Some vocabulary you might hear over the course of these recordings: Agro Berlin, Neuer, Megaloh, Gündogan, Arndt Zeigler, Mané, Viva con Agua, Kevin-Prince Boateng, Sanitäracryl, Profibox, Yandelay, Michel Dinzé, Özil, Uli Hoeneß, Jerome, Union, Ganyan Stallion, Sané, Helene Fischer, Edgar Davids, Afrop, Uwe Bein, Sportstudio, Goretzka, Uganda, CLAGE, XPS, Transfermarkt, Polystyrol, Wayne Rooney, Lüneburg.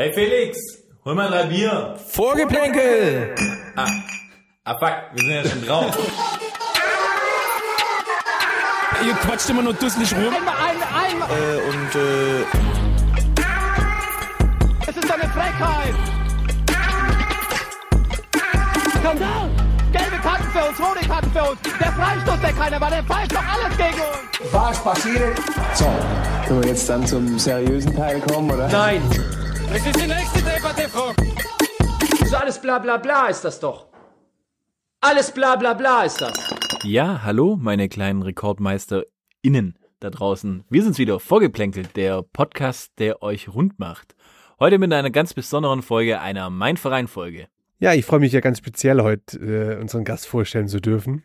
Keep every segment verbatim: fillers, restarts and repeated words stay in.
Hey Felix, hol mal ein Bier. Vorgeplänkel! Ah, ah fuck, wir sind ja schon drauf. Ihr quatscht immer nur dusselig rum. Einmal, einmal, einmal. Äh, und äh... Es ist eine Frechheit. Skandal! Gelbe Karten für uns, rote Karten für uns. Der Freistoß, der keiner war, der pfeift doch alles gegen uns. Was passiert? So, können wir jetzt dann zum seriösen Teil kommen, oder? Nein! Das ist die nächste Debatte, Frau. So alles bla bla bla ist das doch. Alles bla bla bla ist das. Ja, hallo, meine kleinen RekordmeisterInnen da draußen. Wir sind's wieder, Vorgeplänkelt, der Podcast, der euch rund macht. Heute mit einer ganz besonderen Folge, einer Mein-Verein-Folge. Ja, ich freue mich ja ganz speziell, heute äh, unseren Gast vorstellen zu dürfen.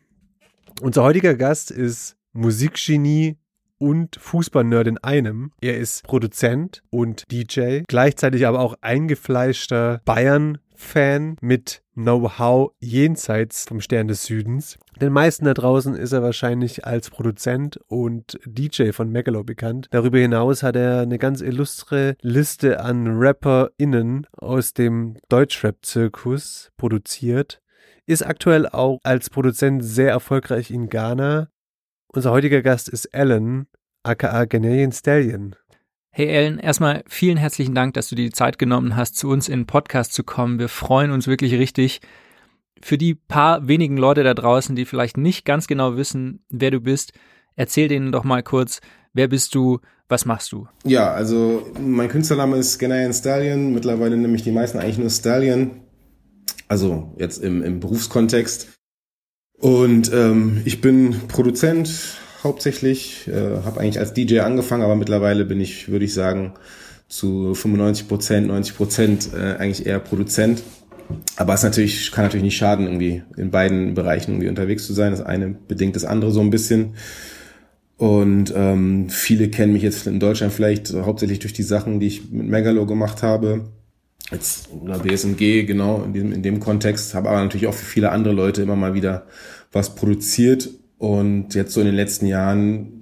Unser heutiger Gast ist Musikgenie und Fußballnerd in einem. Er ist Produzent und D J, gleichzeitig aber auch eingefleischter Bayern-Fan mit Know-how jenseits vom Stern des Südens. Den meisten da draußen ist er wahrscheinlich als Produzent und D J von Megaloh bekannt. Darüber hinaus hat er eine ganz illustre Liste an RapperInnen aus dem Deutschrap-Zirkus produziert, ist aktuell auch als Produzent sehr erfolgreich in Ghana. Unser heutiger Gast ist Alan, aka Ganyan Stallion. Hey Alan, erstmal vielen herzlichen Dank, dass du dir die Zeit genommen hast, zu uns in den Podcast zu kommen. Wir freuen uns wirklich richtig. Für die paar wenigen Leute da draußen, die vielleicht nicht ganz genau wissen, wer du bist, erzähl denen doch mal kurz, wer bist du, was machst du? Ja, also mein Künstlername ist Ganyan Stallion. Mittlerweile nehme ich die meisten eigentlich nur Stallion. Also jetzt im, im Berufskontext. Und ähm, ich bin Produzent hauptsächlich, äh, habe eigentlich als D J angefangen, aber mittlerweile bin ich, würde ich sagen, zu fünfundneunzig Prozent, neunzig Prozent äh, eigentlich eher Produzent. Aber es natürlich, kann natürlich nicht schaden, irgendwie in beiden Bereichen irgendwie unterwegs zu sein. Das eine bedingt das andere so ein bisschen. Und ähm, viele kennen mich jetzt in Deutschland vielleicht äh, hauptsächlich durch die Sachen, die ich mit Megaloh gemacht habe. Jetzt oder B S M G, genau, in diesem, in dem Kontext, habe aber natürlich auch für viele andere Leute immer mal wieder was produziert und jetzt so in den letzten Jahren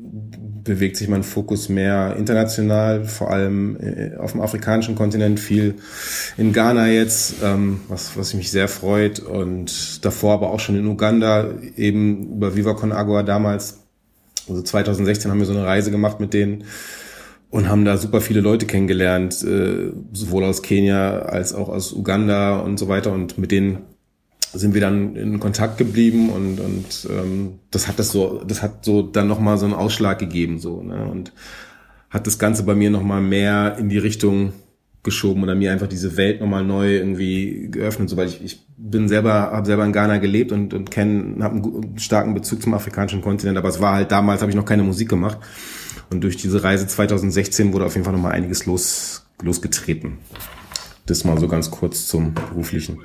bewegt sich mein Fokus mehr international, vor allem auf dem afrikanischen Kontinent, viel in Ghana jetzt, ähm, was, was mich sehr freut und davor aber auch schon in Uganda, eben über Viva con Agua damals, also zwanzig sechzehn haben wir so eine Reise gemacht mit denen, und haben da super viele Leute kennengelernt, äh, sowohl aus Kenia als auch aus Uganda und so weiter. Und mit denen sind wir dann in Kontakt geblieben und und ähm, das hat das so, das hat so dann nochmal so einen Ausschlag gegeben so, ne? Und hat das Ganze bei mir nochmal mehr in die Richtung geschoben oder mir einfach diese Welt nochmal neu irgendwie geöffnet. Soweit ich, ich bin selber, habe selber in Ghana gelebt und und kenne, habe einen starken Bezug zum afrikanischen Kontinent. Aber es war halt damals, habe ich noch keine Musik gemacht. Und durch diese Reise zwanzig sechzehn wurde auf jeden Fall nochmal einiges los, losgetreten. Das mal so ganz kurz zum Beruflichen.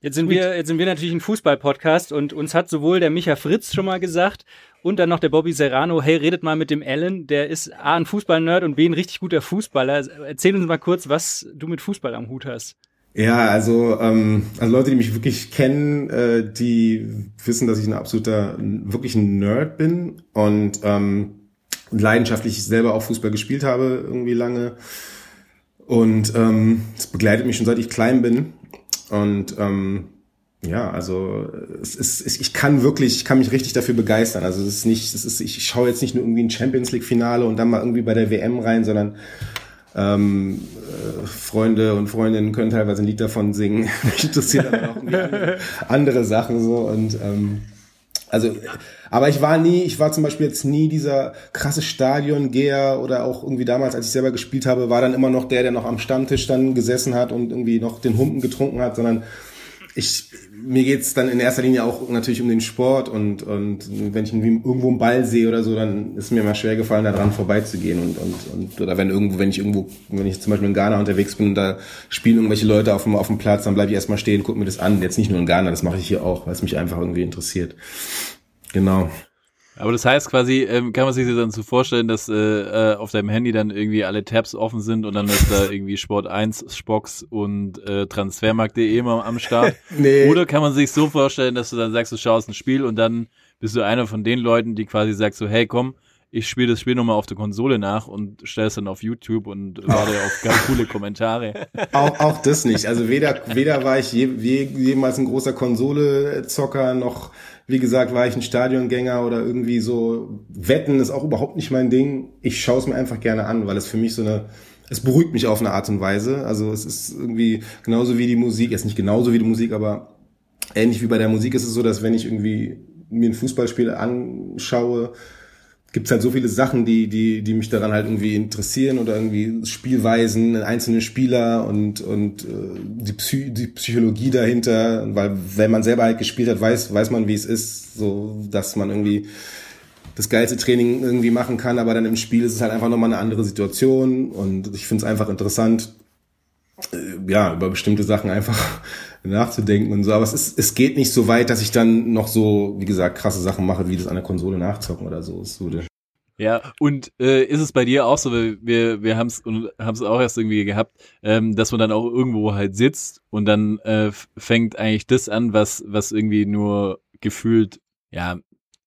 Jetzt sind wir, jetzt sind wir natürlich ein Fußball-Podcast und uns hat sowohl der Micha Fritz schon mal gesagt und dann noch der Bobby Serrano, hey, redet mal mit dem Alan, der ist A, ein Fußball-Nerd und B, ein richtig guter Fußballer. Erzähl uns mal kurz, was du mit Fußball am Hut hast. Ja, also, ähm, also Leute, die mich wirklich kennen, äh, die wissen, dass ich ein absoluter, wirklich ein Nerd bin und ähm, und leidenschaftlich selber auch Fußball gespielt habe irgendwie lange und ähm, das begleitet mich schon seit ich klein bin und ähm, ja, also es ist, ich kann wirklich, ich kann mich richtig dafür begeistern, also es ist nicht, es ist, ich schaue jetzt nicht nur irgendwie ein Champions League Finale und dann mal irgendwie bei der W M rein, sondern ähm, äh, Freunde und Freundinnen können teilweise ein Lied davon singen, mich interessieren aber auch irgendwie andere, andere Sachen so und ähm, also, aber ich war nie, ich war zum Beispiel jetzt nie dieser krasse Stadiongeher oder auch irgendwie damals, als ich selber gespielt habe, war dann immer noch der, der noch am Stammtisch dann gesessen hat und irgendwie noch den Humpen getrunken hat, sondern ich, mir geht's dann in erster Linie auch natürlich um den Sport und, und wenn ich irgendwo einen Ball sehe oder so, dann ist mir mal schwer gefallen, da dran vorbeizugehen und, und, und, oder wenn irgendwo, wenn ich irgendwo, wenn ich zum Beispiel in Ghana unterwegs bin und da spielen irgendwelche Leute auf dem, auf dem Platz, dann bleibe ich erstmal stehen, guck mir das an. Jetzt nicht nur in Ghana, das mache ich hier auch, weil es mich einfach irgendwie interessiert. Genau. Aber das heißt quasi, ähm, kann man sich das dann so vorstellen, dass äh, auf deinem Handy dann irgendwie alle Tabs offen sind und dann ist da irgendwie Sport eins, Spox und äh, Transfermarkt punkt de immer am Start? Nee. Oder kann man sich so vorstellen, dass du dann sagst, du schaust ein Spiel und dann bist du einer von den Leuten, die quasi sagst so, hey komm, ich spiele das Spiel nochmal auf der Konsole nach und stelle es dann auf YouTube und warte auf ganz coole Kommentare. Auch, auch das nicht. Also weder, weder war ich je, je, jemals ein großer Konsole-Zocker, noch, wie gesagt, war ich ein Stadiongänger oder irgendwie so. Wetten ist auch überhaupt nicht mein Ding. Ich schaue es mir einfach gerne an, weil es für mich so eine, es beruhigt mich auf eine Art und Weise. Also es ist irgendwie genauso wie die Musik, jetzt nicht genauso wie die Musik, aber ähnlich wie bei der Musik ist es so, dass wenn ich irgendwie mir ein Fußballspiel anschaue, gibt's halt so viele Sachen, die die die mich daran halt irgendwie interessieren oder irgendwie Spielweisen, einzelne Spieler und und äh, die, Psy- die Psychologie dahinter, weil wenn man selber halt gespielt hat, weiß weiß man, wie es ist, so dass man irgendwie das geilste Training irgendwie machen kann, aber dann im Spiel ist es halt einfach nochmal eine andere Situation und ich find's einfach interessant, äh, ja, über bestimmte Sachen einfach nachzudenken und so, aber es ist, es geht nicht so weit, dass ich dann noch so, wie gesagt, krasse Sachen mache, wie das an der Konsole nachzocken oder so. Es würde. Ja, und äh, ist es bei dir auch so, weil wir, wir haben es und haben es auch erst irgendwie gehabt, ähm, dass man dann auch irgendwo halt sitzt und dann äh, fängt eigentlich das an, was, was irgendwie nur gefühlt, ja,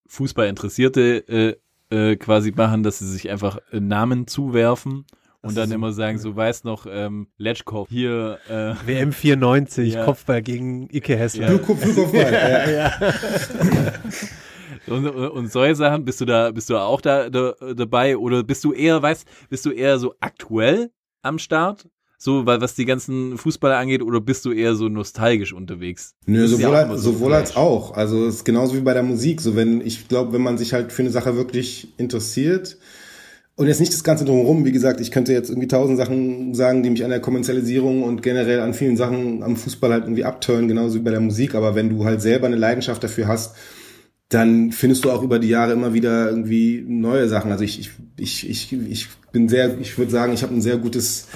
Fußballinteressierte äh, äh, quasi machen, dass sie sich einfach Namen zuwerfen. Und das dann immer sagen, so weiß noch, ähm, Letschkopf, hier, äh, W M vierundneunzig, ja. Kopfball gegen Icke Hessler. Ja. Du Kopfball, ja, ja. Und, und solche Sachen, bist du da, bist du auch da, da dabei oder bist du eher, weißt, bist du eher so aktuell am Start? So, weil was die ganzen Fußballer angeht, oder bist du eher so nostalgisch unterwegs? Nö, sowohl, ja als, so sowohl als auch. Also, es ist genauso wie bei der Musik. So, wenn, ich glaube, wenn man sich halt für eine Sache wirklich interessiert, und jetzt nicht das Ganze drumherum, wie gesagt, ich könnte jetzt irgendwie tausend Sachen sagen, die mich an der Kommerzialisierung und generell an vielen Sachen am Fußball halt irgendwie abtönen, genauso wie bei der Musik, aber wenn du halt selber eine Leidenschaft dafür hast, dann findest du auch über die Jahre immer wieder irgendwie neue Sachen. Also ich, ich, ich, ich, ich bin sehr, ich würde sagen, ich habe ein sehr gutes,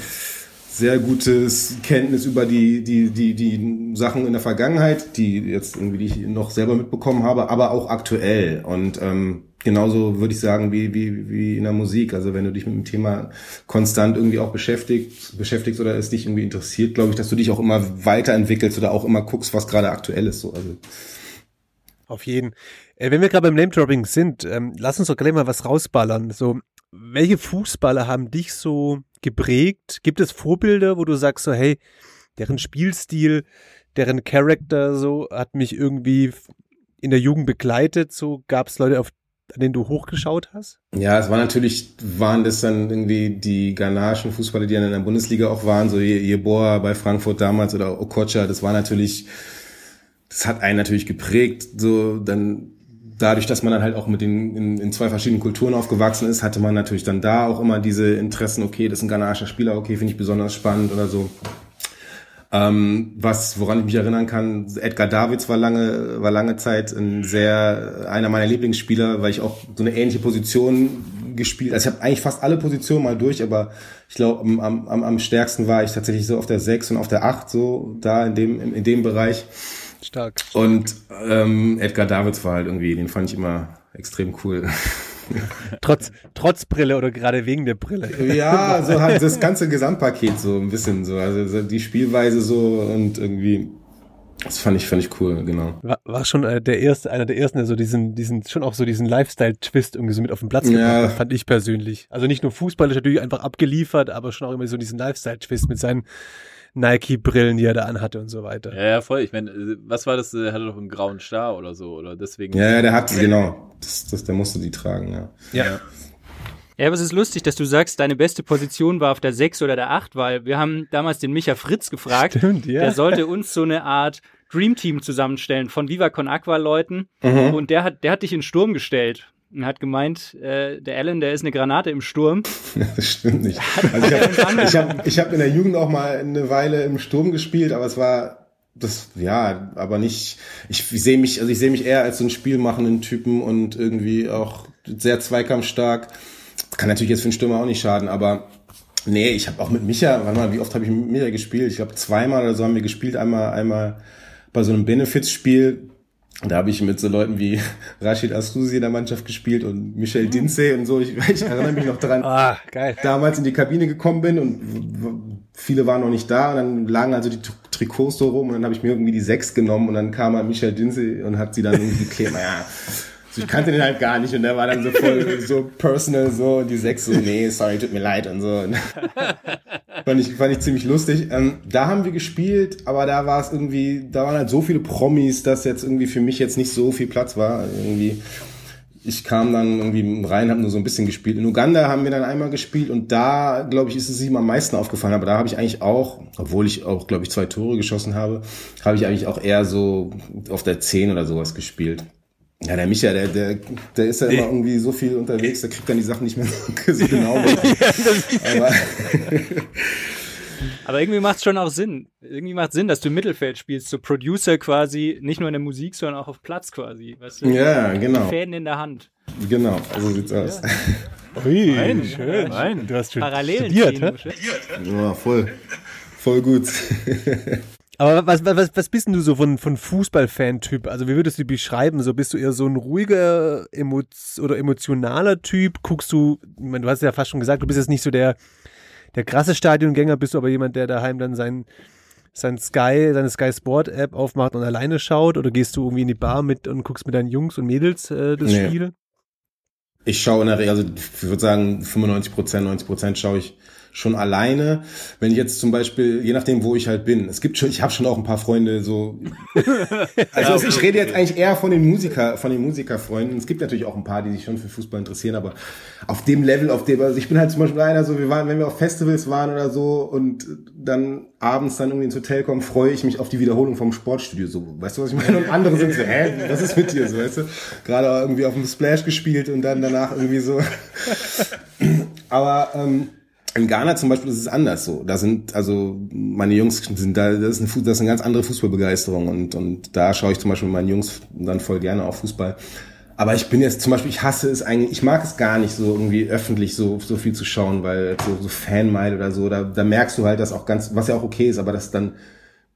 sehr gutes Kenntnis über die, die, die, die Sachen in der Vergangenheit, die jetzt irgendwie, die ich noch selber mitbekommen habe, aber auch aktuell und, ähm, genauso würde ich sagen wie wie wie in der Musik. Also wenn du dich mit dem Thema konstant irgendwie auch beschäftigst, beschäftigst oder es dich irgendwie interessiert, glaube ich, dass du dich auch immer weiterentwickelst oder auch immer guckst, was gerade aktuell ist. So, also auf jeden. Äh, wenn wir gerade beim Name-Dropping sind, ähm, lass uns doch gleich mal was rausballern. So, welche Fußballer haben dich so geprägt? Gibt es Vorbilder, wo du sagst so, hey, deren Spielstil, deren Charakter so hat mich irgendwie in der Jugend begleitet? So gab es Leute, auf an denen du hochgeschaut hast? Ja, es war natürlich, waren das dann irgendwie die ghanaischen Fußballer, die dann in der Bundesliga auch waren, so Yeboah bei Frankfurt damals oder Okocha, das war natürlich, das hat einen natürlich geprägt, so dann dadurch, dass man dann halt auch mit den, in, in zwei verschiedenen Kulturen aufgewachsen ist, hatte man natürlich dann da auch immer diese Interessen, okay, das ist ein ghanaischer Spieler, okay, finde ich besonders spannend oder so. Was, woran ich mich erinnern kann, Edgar Davids war lange, war lange Zeit ein sehr, einer meiner Lieblingsspieler, weil ich auch so eine ähnliche Position gespielt, also ich habe eigentlich fast alle Positionen mal durch, aber ich glaube, am, am, am stärksten war ich tatsächlich so auf der sechs und auf der acht, so da in dem, in dem Bereich. Stark. Und ähm, Edgar Davids war halt irgendwie, den fand ich immer extrem cool. trotz trotz Brille oder gerade wegen der Brille. Ja, so halt das ganze Gesamtpaket so ein bisschen so, also die Spielweise so und irgendwie das fand ich fand ich cool, genau. War, war schon äh, der erste einer der ersten, der so diesen diesen schon auch so diesen Lifestyle-Twist irgendwie so mit auf den Platz gebracht hat, fand ich persönlich. Also nicht nur fußballisch natürlich einfach abgeliefert, aber schon auch immer so diesen Lifestyle-Twist mit seinen Nike-Brillen, die er da anhatte und so weiter. Ja, ja, voll. Ich meine, was war das? Er hatte doch einen grauen Star oder so, oder deswegen. Ja, ja, der hat, genau. Das, das, der musste die tragen, ja. Ja. Ja, aber es ist lustig, dass du sagst, deine beste Position war auf der sechs oder der acht, weil wir haben damals den Micha Fritz gefragt. Stimmt, ja. Der sollte uns so eine Art Dream Team zusammenstellen von Viva con Agua Leuten. Mhm. Und der hat, der hat dich in den Sturm gestellt. Und hat gemeint, äh, der Alan, der ist eine Granate im Sturm. Das stimmt nicht. Also ich habe ich hab, ich hab in der Jugend auch mal eine Weile im Sturm gespielt, aber es war das, ja, aber nicht. Ich, ich sehe mich, also ich sehe mich eher als so einen spielmachenden Typen und irgendwie auch sehr zweikampfstark. Kann natürlich jetzt für einen Stürmer auch nicht schaden, aber nee, ich habe auch mit Micha, warte mal, wie oft habe ich mit Micha gespielt? Ich glaube zweimal oder so haben wir gespielt, einmal, einmal bei so einem Benefits-Spiel. Da habe ich mit so Leuten wie Rashid Asrusi in der Mannschaft gespielt und Michel Dinzé und so. Ich, ich erinnere mich noch daran, ah, geil. Damals in die Kabine gekommen bin und viele waren noch nicht da. Und dann lagen also die Trikots so rum und dann habe ich mir irgendwie die sechs genommen und dann kam halt Michel Dinzé und hat sie dann irgendwie geklebt. Naja, So, ich kannte den halt gar nicht und der war dann so voll so personal so und die Sechs so, nee, sorry, tut mir leid und so. fand, ich, fand ich ziemlich lustig. Ähm, da haben wir gespielt, aber da war es irgendwie, da waren halt so viele Promis, dass jetzt irgendwie für mich jetzt nicht so viel Platz war. Also irgendwie, ich kam dann irgendwie rein, habe nur so ein bisschen gespielt. In Uganda haben wir dann einmal gespielt und da, glaube ich, ist es ihm am meisten aufgefallen. Aber da habe ich eigentlich auch, obwohl ich auch, glaube ich, zwei Tore geschossen habe, habe ich eigentlich auch eher so auf der zehn oder sowas gespielt. Ja, der Micha, der, der, der ist ja immer irgendwie so viel unterwegs, der kriegt dann die Sachen nicht mehr so genau. Aber, aber irgendwie macht es schon auch Sinn. Irgendwie macht Sinn, dass du im Mittelfeld spielst, so Producer quasi, nicht nur in der Musik, sondern auch auf Platz quasi. Weißt du? Ja, genau. Die Fäden in der Hand. Genau, so sieht's ja aus. Ui, nein, schön. Nein. Du hast schön Parallelen studiert, ne? Ja, voll. Voll gut. Aber was, was, was bist denn du so von, von Fußballfan-Typ? Also wie würdest du beschreiben? So, bist du eher so ein ruhiger Emotion oder emotionaler Typ? Guckst du, ich meine, du hast ja fast schon gesagt, du bist jetzt nicht so der, der krasse Stadiongänger, bist du aber jemand, der daheim dann sein, sein Sky, seine Sky Sport App aufmacht und alleine schaut? Oder gehst du irgendwie in die Bar mit und guckst mit deinen Jungs und Mädels äh, das nee. Spiel? Ich schaue in der Regel, also ich würde sagen fünfundneunzig Prozent, neunzig Prozent schaue ich schon alleine, wenn ich jetzt zum Beispiel, je nachdem, wo ich halt bin, es gibt schon, ich habe schon auch ein paar Freunde, so, also ich rede jetzt eigentlich eher von den Musiker, von den Musikerfreunden, es gibt natürlich auch ein paar, die sich schon für Fußball interessieren, aber auf dem Level, auf dem, also ich bin halt zum Beispiel einer, so, wir waren, wenn wir auf Festivals waren oder so und dann abends dann irgendwie ins Hotel kommen, freue ich mich auf die Wiederholung vom Sportstudio, so, weißt du, was ich meine? Und andere sind so, hä, was ist mit dir, so, weißt du, gerade irgendwie auf dem Splash gespielt und dann danach irgendwie so, aber, ähm, in Ghana zum Beispiel ist es anders so. Da sind, also meine Jungs sind da, das ist eine, das ist eine ganz andere Fußballbegeisterung und und da schaue ich zum Beispiel mit meinen Jungs dann voll gerne auf Fußball. Aber ich bin jetzt zum Beispiel, ich hasse es eigentlich, ich mag es gar nicht so irgendwie öffentlich so so viel zu schauen, weil so, so Fanmeile oder so, da, da merkst du halt, dass auch ganz, was ja auch okay ist, aber dass dann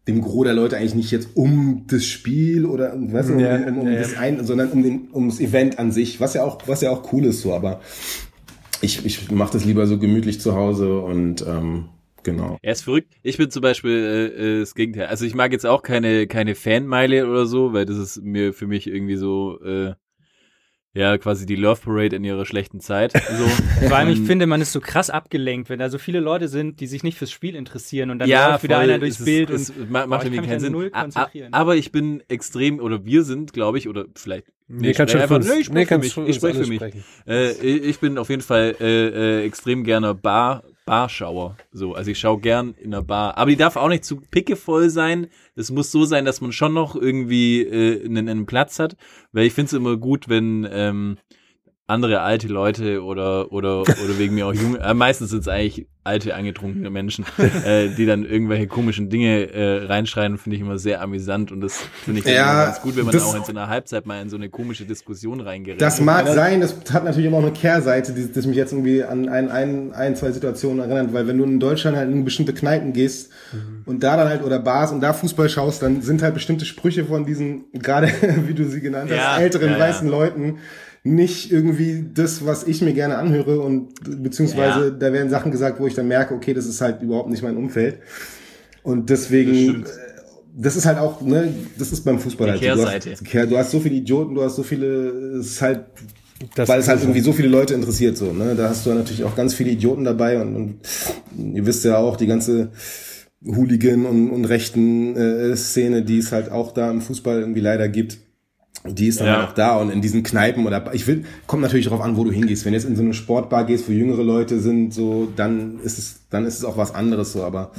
dem Gros der Leute eigentlich nicht jetzt um das Spiel oder weißt du, um, um, um, um das ein, sondern um den ums Event an sich, was ja auch was ja auch cool ist so, aber Ich, ich mache das lieber so gemütlich zu Hause und ähm, genau. Er ist verrückt. Ich bin zum Beispiel äh, das Gegenteil. Also ich mag jetzt auch keine keine Fanmeile oder so, weil das ist mir für mich irgendwie so äh, ja quasi die Love Parade in ihrer schlechten Zeit. So. Vor allem ich finde, man ist so krass abgelenkt, wenn da so viele Leute sind, die sich nicht fürs Spiel interessieren und dann ja, läuft wieder voll, einer durchs es, Bild es, und es macht boah, irgendwie keinen Sinn. Null konzentrieren. Aber ich bin extrem oder wir sind, glaube ich, oder vielleicht. Nee, ich spreche für mich. Nee, ich spreche für mich. Äh, ich bin auf jeden Fall äh, äh, extrem gerne Bar, Barschauer. So, also ich schaue gern in der Bar. Aber die darf auch nicht zu pickevoll sein. Es muss so sein, dass man schon noch irgendwie äh, einen, einen Platz hat. Weil ich finde es immer gut, wenn ähm, andere alte Leute oder oder oder wegen mir auch junge, äh, meistens sind es eigentlich alte, angetrunkene Menschen, äh, die dann irgendwelche komischen Dinge äh, reinschreien, finde ich immer sehr amüsant und das finde ich ja, ganz gut, wenn man das, auch in so einer Halbzeit mal in so eine komische Diskussion reingerät. Das mag aber sein, das hat natürlich immer auch eine Kehrseite, die, das mich jetzt irgendwie an ein, ein, ein, zwei Situationen erinnert, weil wenn du in Deutschland halt in bestimmte Kneipen gehst mhm. und da dann halt oder Bars und da Fußball schaust, dann sind halt bestimmte Sprüche von diesen, gerade wie du sie genannt hast, ja, älteren ja, weißen ja. Leuten, nicht irgendwie das, was ich mir gerne anhöre und beziehungsweise ja. da werden Sachen gesagt, wo ich dann merke, okay, das ist halt überhaupt nicht mein Umfeld und deswegen, das, das ist halt auch, ne, das ist beim Fußball die halt so. Du, du hast so viele Idioten, du hast so viele, es ist halt, das weil es halt irgendwie so viele Leute interessiert so, ne, da hast du natürlich auch ganz viele Idioten dabei und, und ihr wisst ja auch, die ganze Hooligan- und, und rechten äh, Szene, die es halt auch da im Fußball irgendwie leider gibt. Die ist dann ja. auch da und in diesen Kneipen oder ich will, kommt natürlich darauf an, wo du hingehst. Wenn du jetzt in so eine Sportbar gehst, wo jüngere Leute sind, so, dann ist es, dann ist es auch was anderes, so, aber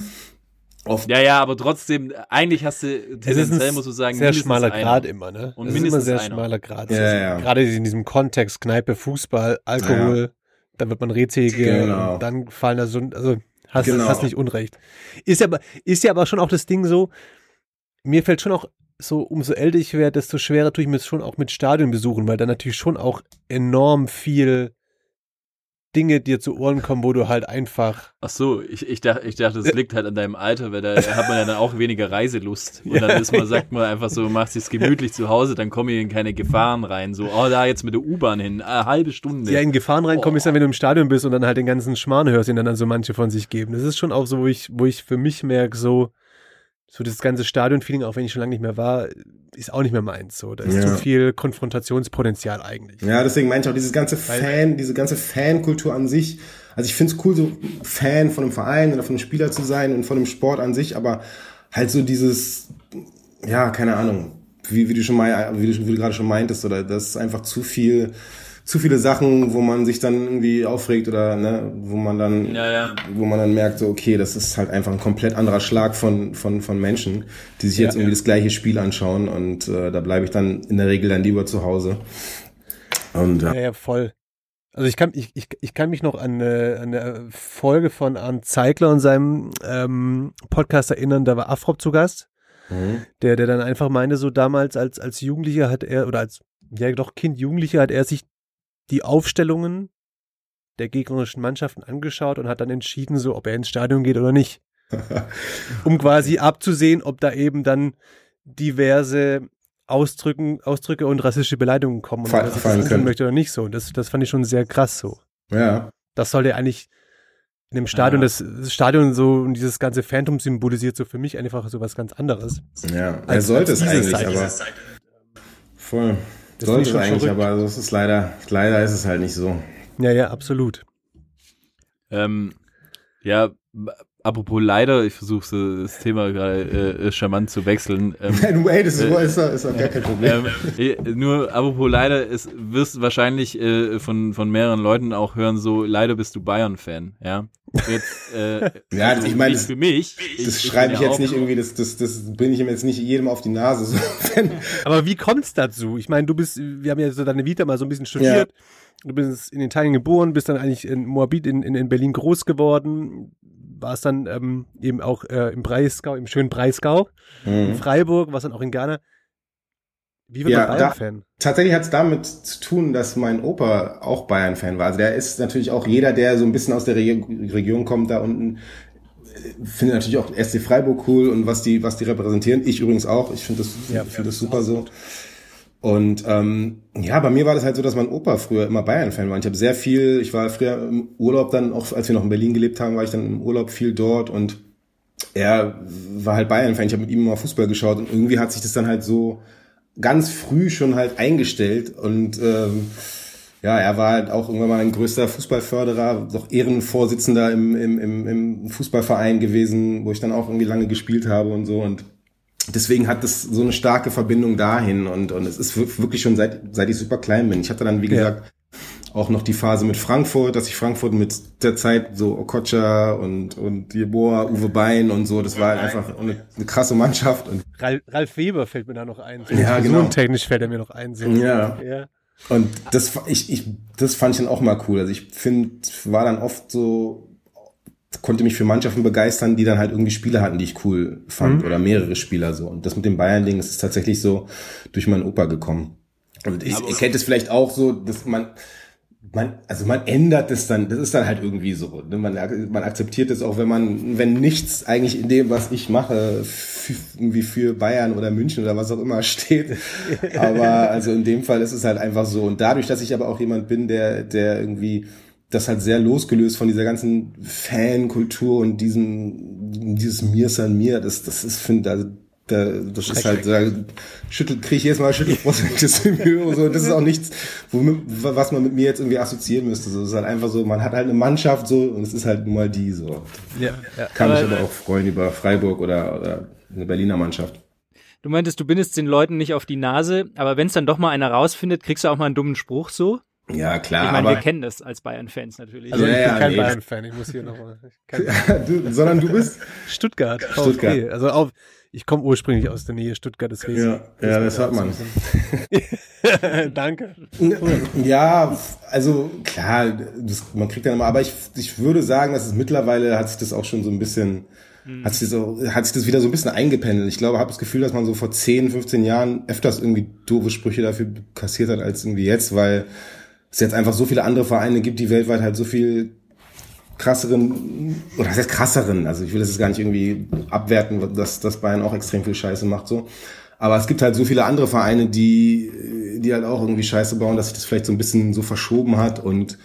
oft. Ja, ja, aber trotzdem, eigentlich hast du, tendenziell musst du sagen, sehr schmaler Grad immer, ne? Und mindestens sehr schmaler Grad. Ja, ja. Gerade in diesem Kontext, Kneipe, Fußball, Alkohol, ja, ja. dann wird man rätselig, genau. dann fallen da so, also, hast, genau. hast nicht Unrecht. Ist ja aber, ist ja aber schon auch das Ding so, mir fällt schon auch, so, umso älter ich werde, desto schwerer tue ich mir es schon auch mit Stadionbesuchen, weil da natürlich schon auch enorm viel Dinge dir zu Ohren kommen, wo du halt einfach. Ach so, ich, ich dachte, ich dachte, das liegt halt an deinem Alter, weil da hat man ja dann auch weniger Reiselust. Und dann ist man, sagt man einfach so, macht sich's gemütlich zu Hause, dann kommen hier in keine Gefahren rein. So, oh, da jetzt mit der U-Bahn hin, eine halbe Stunde. Ja, in Gefahren rein oh. komme ich dann, wenn du im Stadion bist und dann halt den ganzen Schmarrn hörst, den dann so manche von sich geben. Das ist schon auch so, wo ich, wo ich für mich merke, so, so das ganze Stadionfeeling, auch wenn ich schon lange nicht mehr war, ist auch nicht mehr meins. So, da ist ja. zu viel Konfrontationspotenzial eigentlich. Ja, deswegen meine ich auch, dieses ganze Weil, Fan, diese ganze Fankultur an sich. Also ich finde es cool, so Fan von einem Verein oder von einem Spieler zu sein und von dem Sport an sich, aber halt so dieses, ja, keine Ahnung, wie, wie du schon mal, wie du, wie du gerade schon meintest, oder das ist einfach zu viel, zu viele Sachen, wo man sich dann irgendwie aufregt oder ne, wo man dann, ja, ja. wo man dann merkt, so okay, das ist halt einfach ein komplett anderer Schlag von von von Menschen, die sich ja, jetzt irgendwie ja. das gleiche Spiel anschauen und äh, da bleibe ich dann in der Regel dann lieber zu Hause. Und, ja. ja, ja, voll. Also ich kann ich ich ich kann mich noch an eine, an eine Folge von Arndt Zeigler und seinem ähm, Podcast erinnern. Da war Afrop zu Gast. Mhm. Der, der dann einfach meinte, so damals als, als Jugendlicher hat er, oder als, ja doch, Kind, Jugendlicher hat er sich die Aufstellungen der gegnerischen Mannschaften angeschaut und hat dann entschieden, so, ob er ins Stadion geht oder nicht. Um quasi abzusehen, ob da eben dann diverse Ausdrücken, Ausdrücke und rassistische Beleidigungen kommen und ob er sich das tun möchte oder nicht so. Und das, das fand ich schon sehr krass so. Ja. Das sollte eigentlich in dem Stadion, ja. das, das Stadion so, und dieses ganze Phantom symbolisiert so für mich einfach so was ganz anderes. Ja, er sollte es eigentlich, Seite. aber voll. Das sollte es eigentlich, verrückt. aber also es ist leider, leider ist es halt nicht so. Ja, ja, absolut. Ähm, ja, apropos leider, ich versuche das Thema gerade äh, charmant zu wechseln. Ähm, Nein, wait, das äh, ist auch, ist auch äh, gar kein Problem. Ähm, äh, nur apropos leider, es wirst wahrscheinlich äh, von von mehreren Leuten auch hören, so leider bist du Bayern-Fan, ja. Jetzt, äh, ja, ich meine, das, für mich, das ich, schreibe ich, ich jetzt auf, nicht irgendwie, das, das, das bin ich jetzt nicht jedem auf die Nase. So. Aber wie kommt's dazu? Ich meine, du bist, wir haben ja so deine Vita mal so ein bisschen studiert. Ja. Du bist in Italien geboren, bist dann eigentlich in Moabit in, in, in Berlin groß geworden, warst dann ähm, eben auch äh, im Breisgau, im schönen Breisgau, mhm. in Freiburg, warst dann auch in Ghana. Wie wird ja, man Bayern-Fan? Tatsächlich hat es damit zu tun, dass mein Opa auch Bayern-Fan war. Also der ist natürlich auch jeder, der so ein bisschen aus der Re- Region kommt, da unten, findet natürlich auch S C Freiburg cool und was die, was die repräsentieren. Ich übrigens auch. Ich finde das, ja, find ja, das super so. Gut. Und ähm, ja, bei mir war das halt so, dass mein Opa früher immer Bayern-Fan war. Ich habe sehr viel, ich war früher im Urlaub dann, auch als wir noch in Berlin gelebt haben, war ich dann im Urlaub viel dort und er war halt Bayern-Fan. Ich habe mit ihm immer Fußball geschaut und irgendwie hat sich das dann halt so ganz früh schon halt eingestellt und ähm, ja, er war halt auch irgendwann mal ein größter Fußballförderer, doch Ehrenvorsitzender im, im, im, im Fußballverein gewesen, wo ich dann auch irgendwie lange gespielt habe und so und deswegen hat das so eine starke Verbindung dahin und und es ist wirklich schon seit seit ich super klein bin. Ich hatte dann, wie gesagt, ja. auch noch die Phase mit Frankfurt, dass ich Frankfurt mit der Zeit so Okocha und und Yeboah, Uwe Bein und so, das war halt einfach eine, eine krasse Mannschaft. Und Ralf, Ralf Weber fällt mir da noch ein. So ja, genau. Technisch fällt er mir noch ein. So ja. ja. Und das ich ich das fand ich dann auch mal cool. Also ich finde, war dann oft so, konnte mich für Mannschaften begeistern, die dann halt irgendwie Spiele hatten, die ich cool fand, mhm. oder mehrere Spieler so. Und das mit dem Bayern-Ding, das ist tatsächlich so durch meinen Opa gekommen. Und ich, ich kennt es vielleicht auch so, dass man, man, also man ändert es dann, das ist dann halt irgendwie so. Ne? Man, man akzeptiert es auch, wenn man, wenn nichts eigentlich in dem, was ich mache, für, irgendwie für Bayern oder München oder was auch immer steht. Aber also in dem Fall ist es halt einfach so. Und dadurch, dass ich aber auch jemand bin, der, der irgendwie das halt sehr losgelöst von dieser ganzen Fankultur und diesem, dieses Mir san mir, das, das ist, finde, also, da, das ist halt, da schüttelt, kriege ich jedes Mal Schüttelfrost, wenn ich das höre, so, das ist auch nichts, womit, was man mit mir jetzt irgendwie assoziieren müsste, so, es ist halt einfach so, man hat halt eine Mannschaft, so, und es ist halt nun mal die, so. Ja, ja. Kann mich aber, aber auch freuen über Freiburg oder, oder eine Berliner Mannschaft. Du meintest, du bindest den Leuten nicht auf die Nase, aber wenn es dann doch mal einer rausfindet, kriegst du auch mal einen dummen Spruch, so? Ja, klar. Ich meine, aber wir kennen das als Bayern-Fans natürlich. Also ja, ich bin ja, kein nee. Bayern-Fan, ich muss hier nochmal. Sondern du bist? Stuttgart. Stuttgart. VfB. Also auf, ich komme ursprünglich aus der Nähe Stuttgart, deswegen. Ja, ja, das hört man. Danke. Ja, also klar, das, man kriegt dann immer, aber ich, ich würde sagen, dass es mittlerweile hat sich das auch schon so ein bisschen, hm. hat, sich das auch, hat sich das wieder so ein bisschen eingependelt. Ich glaube, ich habe das Gefühl, dass man so vor zehn, fünfzehn Jahren öfters irgendwie doofe Sprüche dafür kassiert hat, als irgendwie jetzt, weil es jetzt einfach so viele andere Vereine gibt, die weltweit halt so viel krasseren, oder das heißt krasseren, also ich will das jetzt gar nicht irgendwie abwerten, dass das Bayern auch extrem viel Scheiße macht, so. Aber es gibt halt so viele andere Vereine, die die halt auch irgendwie Scheiße bauen, dass sich das vielleicht so ein bisschen so verschoben hat und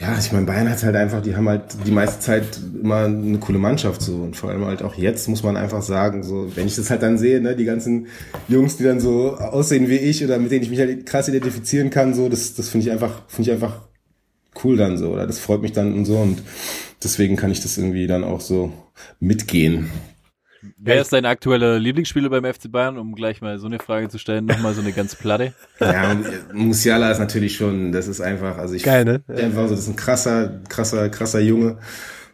Ja, ich meine, Bayern hat halt einfach, die haben halt die meiste Zeit immer eine coole Mannschaft so und vor allem halt auch jetzt muss man einfach sagen, so wenn ich das halt dann sehe, ne, die ganzen Jungs, die dann so aussehen wie ich oder mit denen ich mich halt krass identifizieren kann, so das das finde ich einfach finde ich einfach cool dann so oder das freut mich dann und so und deswegen kann ich das irgendwie dann auch so mitgehen. Wer ist dein aktueller Lieblingsspieler beim F C Bayern, um gleich mal so eine Frage zu stellen, nochmal so eine ganz platte? Ja, Musiala ist natürlich schon, das ist einfach, also ich Geil, ne? einfach so, das ist ein krasser, krasser, krasser Junge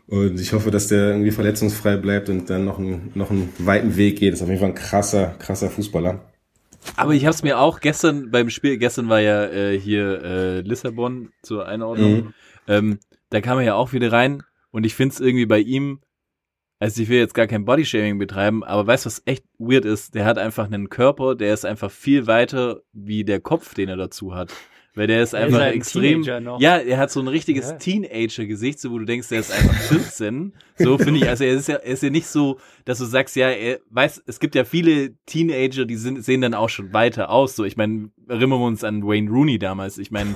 und ich hoffe, dass der irgendwie verletzungsfrei bleibt und dann noch einen, noch einen weiten Weg geht. Das ist auf jeden Fall ein krasser, krasser Fußballer. Aber ich habe es mir auch gestern beim Spiel, gestern war ja äh, hier äh, Lissabon zur Einordnung, mhm. ähm, da kam er ja auch wieder rein und ich finde es irgendwie bei ihm, also ich will jetzt gar kein Bodyshaming betreiben, aber weißt du, was echt weird ist? Der hat einfach einen Körper, der ist einfach viel weiter wie der Kopf, den er dazu hat. Weil der ist einfach ist extrem... Ja, er hat so ein richtiges ja. Teenager-Gesicht, so wo du denkst, der ist einfach vierzehn. So finde ich, also er ist, ja, er ist ja nicht so, dass du sagst, ja, er weiß, es gibt ja viele Teenager, die sind, sehen dann auch schon weiter aus. So, ich meine, erinnern wir uns an Wayne Rooney damals. Ich meine,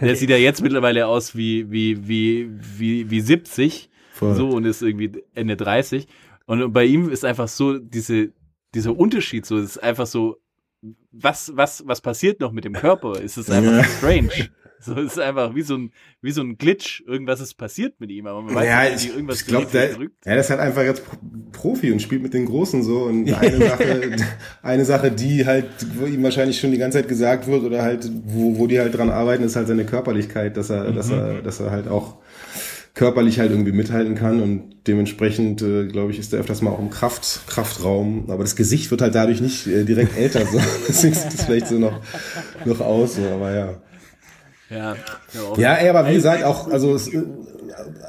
der sieht ja jetzt mittlerweile aus wie, wie, wie, wie, wie siebzig. Voll. So, und ist irgendwie Ende dreißig. Und bei ihm ist einfach so diese, dieser Unterschied so, ist einfach so, was, was, was passiert noch mit dem Körper? Es ist einfach ja. strange. So, es ist einfach wie so ein, wie so ein Glitch. Irgendwas ist passiert mit ihm, aber man weiß ja, nicht, ich, irgendwas ich glaub, der, ja, das hat einfach jetzt Profi und spielt mit den Großen so. Und eine Sache, eine Sache, die halt, wo ihm wahrscheinlich schon die ganze Zeit gesagt wird oder halt, wo, wo die halt dran arbeiten, ist halt seine Körperlichkeit, dass er, mhm. dass er, dass er halt auch körperlich halt irgendwie mithalten kann und dementsprechend, äh, glaube ich, ist er öfters mal auch im Kraft, Kraftraum. Aber das Gesicht wird halt dadurch nicht äh, direkt älter, so. Deswegen sieht es vielleicht so noch, noch aus, so. Aber ja. Ja, ja ey, aber wie gesagt, auch, also, es,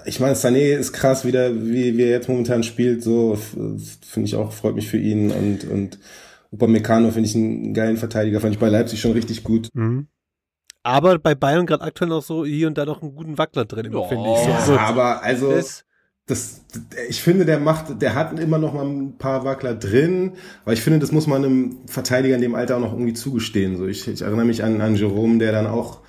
ich meine, Sané ist krass wieder, wie, wie er jetzt momentan spielt, so, finde ich auch, freut mich für ihn und, und Upamecano finde ich einen geilen Verteidiger, fand ich bei Leipzig schon richtig gut. Mhm. Aber bei Bayern gerade aktuell noch so hier und da noch einen guten Wackler drin, oh, finde ich. So, ja, so. Aber also, das, das, ich finde, der macht, der hat immer noch mal ein paar Wackler drin, aber ich finde, das muss man einem Verteidiger in dem Alter auch noch irgendwie zugestehen. So, ich, ich erinnere mich an, an Jerome, der dann auch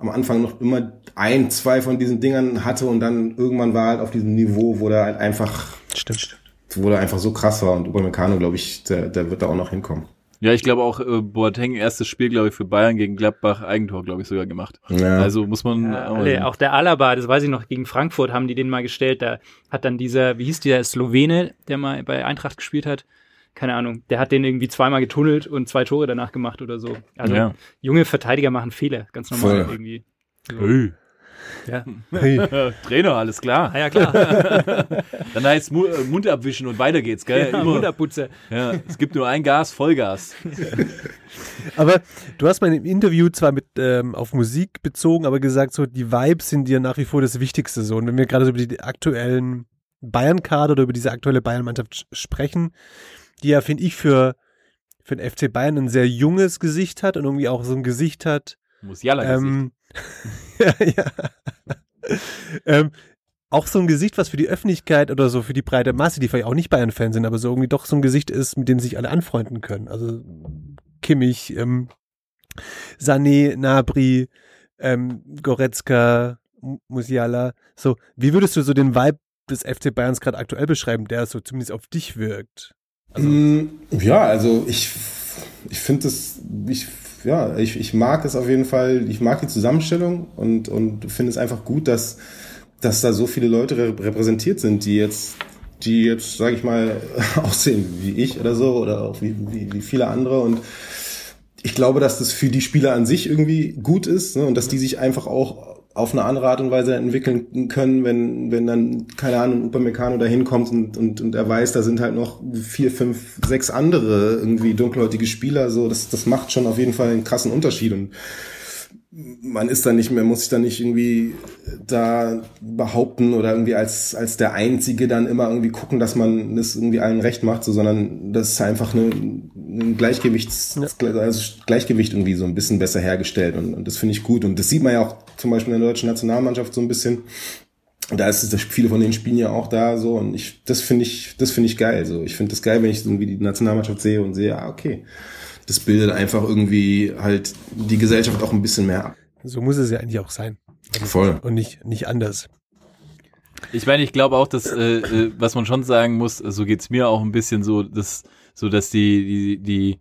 am Anfang noch immer ein, zwei von diesen Dingern hatte und dann irgendwann war halt auf diesem Niveau, wo der halt einfach, stimmt, stimmt. wo der einfach so krass war und Upamecano, glaube ich, der, der wird da auch noch hinkommen. Ja, ich glaube auch äh, Boateng, erstes Spiel, glaube ich, für Bayern gegen Gladbach, Eigentor, glaube ich, sogar gemacht. Ja. Also muss man... Ja, alle, auch der Alaba, das weiß ich noch, gegen Frankfurt haben die den mal gestellt, da hat dann dieser, wie hieß dieser Slowene, der mal bei Eintracht gespielt hat, keine Ahnung, der hat den irgendwie zweimal getunnelt und zwei Tore danach gemacht oder so. Also ja. junge Verteidiger machen Fehler, ganz normal Voll. irgendwie. So. Hey. Ja. Hey. Trainer, alles klar. Ja, ja klar. Dann heißt Mu- Mund abwischen und weiter geht's, gell? Ja, Mund abputzen. Ja, es gibt nur ein Gas, Vollgas. Aber du hast mal im Interview zwar mit ähm, auf Musik bezogen, aber gesagt, so die Vibes sind dir nach wie vor das Wichtigste. So. Und wenn wir gerade so über die aktuellen Bayern-Kader oder über diese aktuelle Bayern-Mannschaft sprechen, die ja, finde ich, für, für den F C Bayern ein sehr junges Gesicht hat und irgendwie auch so ein Gesicht hat. Musiala-Gesicht. Ähm, ja, ja. ähm, auch so ein Gesicht, was für die Öffentlichkeit oder so für die breite Masse, die vielleicht auch nicht Bayern-Fan sind, aber so irgendwie doch so ein Gesicht ist, mit dem sich alle anfreunden können. Also Kimmich, ähm, Sané, Nabri, ähm, Goretzka, M- Musiala. So, wie würdest du so den Vibe des F C Bayerns gerade aktuell beschreiben, der so zumindest auf dich wirkt? Also, ja, also ich, ich finde das... Ich, Ja, ich, ich mag es auf jeden Fall, ich mag die Zusammenstellung und, und finde es einfach gut, dass, dass da so viele Leute re- repräsentiert sind, die jetzt, die jetzt, sag ich mal, aussehen wie ich oder so oder auch wie, wie, wie viele andere und ich glaube, dass das für die Spieler an sich irgendwie gut ist, ne, und dass die sich einfach auch auf eine andere Art und Weise entwickeln können, wenn, wenn dann, keine Ahnung, Upamecano da hinkommt und, und, und er weiß, da sind halt noch vier, fünf, sechs andere irgendwie dunkelhäutige Spieler, so, das, das macht schon auf jeden Fall einen krassen Unterschied und man ist dann nicht mehr, muss sich dann nicht irgendwie da behaupten oder irgendwie als, als der Einzige dann immer irgendwie gucken, dass man das irgendwie allen recht macht, so, sondern das ist einfach eine, ein Gleichgewichts, ja. also Gleichgewicht irgendwie so ein bisschen besser hergestellt und, und das finde ich gut und das sieht man ja auch zum Beispiel in der deutschen Nationalmannschaft so ein bisschen. Da ist es, viele von den Spielen ja auch da, so, und ich, das finde ich, das finde ich geil, so. Ich finde das geil, wenn ich irgendwie die Nationalmannschaft sehe und sehe, ah, okay. Das bildet einfach irgendwie halt die Gesellschaft auch ein bisschen mehr ab. So muss es ja eigentlich auch sein. Voll. Und nicht, nicht anders. Ich meine, ich glaube auch, dass, äh, was man schon sagen muss, so geht's mir auch ein bisschen so, dass, so, dass die, die, die,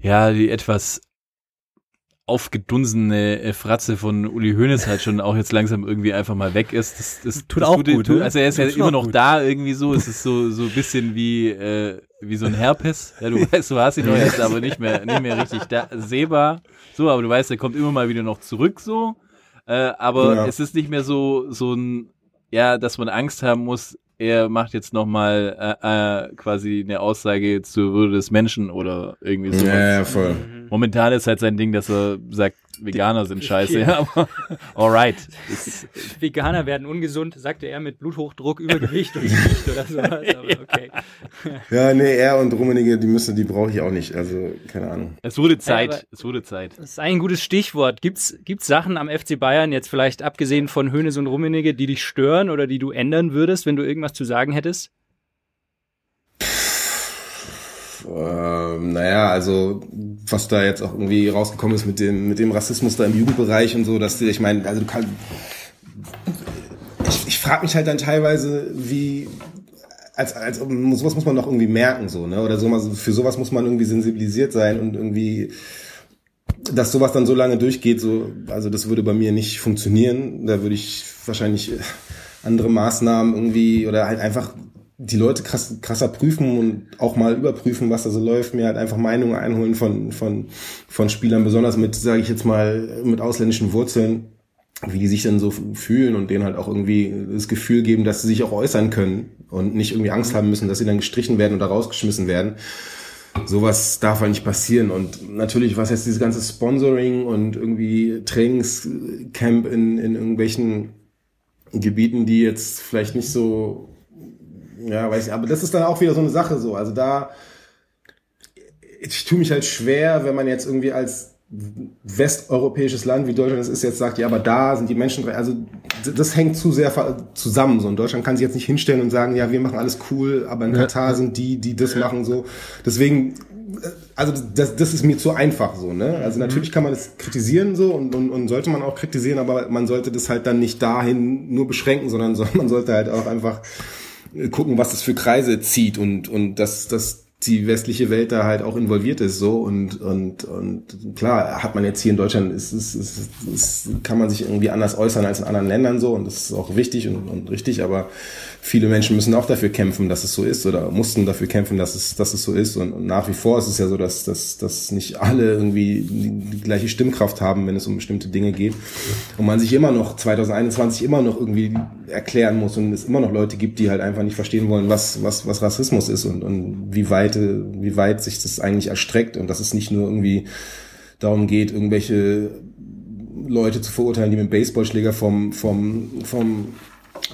ja, die etwas aufgedunsene Fratze von Uli Hoeneß halt schon auch jetzt langsam irgendwie einfach mal weg ist. Das, das, das tut das auch tut, gut. Tut, also er ist ja immer noch gut. Da irgendwie so. Es ist so, so ein bisschen wie, äh, wie so ein Herpes. Ja, du weißt, du hast ihn doch jetzt aber nicht mehr, nicht mehr richtig da, sehbar. So, aber du weißt, er kommt immer mal wieder noch zurück so. Äh, aber ja. Es ist nicht mehr so, so ein, ja, dass man Angst haben muss, er macht jetzt nochmal äh, äh, quasi eine Aussage zur Würde des Menschen oder irgendwie sowas. Ja, voll. Momentan ist halt sein Ding, dass er sagt, Veganer sind scheiße, ja, aber alright. Veganer werden ungesund, sagte er mit Bluthochdruck, Übergewicht und Gewicht oder sowas, aber okay. Ja, nee, er und Rummenigge, die müssen, die brauche ich auch nicht, also keine Ahnung. Es wurde Zeit, ja, es wurde Zeit. Das ist ein gutes Stichwort. Gibt's, gibt's Sachen am F C Bayern jetzt vielleicht, abgesehen von Hoeneß und Rummenigge, die dich stören oder die du ändern würdest, wenn du irgendwas zu sagen hättest? Ähm, naja, also was da jetzt auch irgendwie rausgekommen ist mit dem mit dem Rassismus da im Jugendbereich und so, dass die, ich meine, also du kannst, ich, ich frage mich halt dann teilweise, wie als als sowas muss man noch irgendwie merken so, ne? Oder so, für sowas muss man irgendwie sensibilisiert sein und irgendwie, dass sowas dann so lange durchgeht, so, also das würde bei mir nicht funktionieren. Da würde ich wahrscheinlich andere Maßnahmen irgendwie oder halt einfach die Leute krass, krasser prüfen und auch mal überprüfen, was da so läuft, mir halt einfach Meinungen einholen von von von Spielern, besonders mit, sage ich jetzt mal, mit ausländischen Wurzeln, wie die sich dann so fühlen und denen halt auch irgendwie das Gefühl geben, dass sie sich auch äußern können und nicht irgendwie Angst haben müssen, dass sie dann gestrichen werden oder rausgeschmissen werden. Sowas darf halt nicht passieren. Und natürlich, was jetzt dieses ganze Sponsoring und irgendwie Trainingscamp in in irgendwelchen Gebieten, die jetzt vielleicht nicht so, ja, weiß ich, aber das ist dann auch wieder so eine Sache so. Also da, ich tue mich halt schwer, wenn man jetzt irgendwie als westeuropäisches Land wie Deutschland es ist jetzt sagt, ja, aber da sind die Menschen, also das hängt zu sehr zusammen so. In Deutschland kann sich jetzt nicht hinstellen und sagen, ja, wir machen alles cool, aber in Katar sind die, die das machen so. Deswegen, also das, das ist mir zu einfach so, ne? Also natürlich kann man das kritisieren so und, und, und sollte man auch kritisieren, aber man sollte das halt dann nicht dahin nur beschränken, sondern so, man sollte halt auch einfach gucken, was das für Kreise zieht und und dass dass die westliche Welt da halt auch involviert ist so und und und klar hat man jetzt hier in Deutschland, ist ist, ist, ist kann man sich irgendwie anders äußern als in anderen Ländern so und das ist auch wichtig und, und richtig, aber viele Menschen müssen auch dafür kämpfen, dass es so ist oder mussten dafür kämpfen, dass es dass es so ist und, und nach wie vor ist es ja so, dass dass dass nicht alle irgendwie die, die gleiche Stimmkraft haben, wenn es um bestimmte Dinge geht und man sich immer noch zwanzig einundzwanzig immer noch irgendwie erklären muss und es immer noch Leute gibt, die halt einfach nicht verstehen wollen, was was was Rassismus ist und und wie weit wie weit sich das eigentlich erstreckt und dass es nicht nur irgendwie darum geht, irgendwelche Leute zu verurteilen, die mit Baseballschläger vom, vom, vom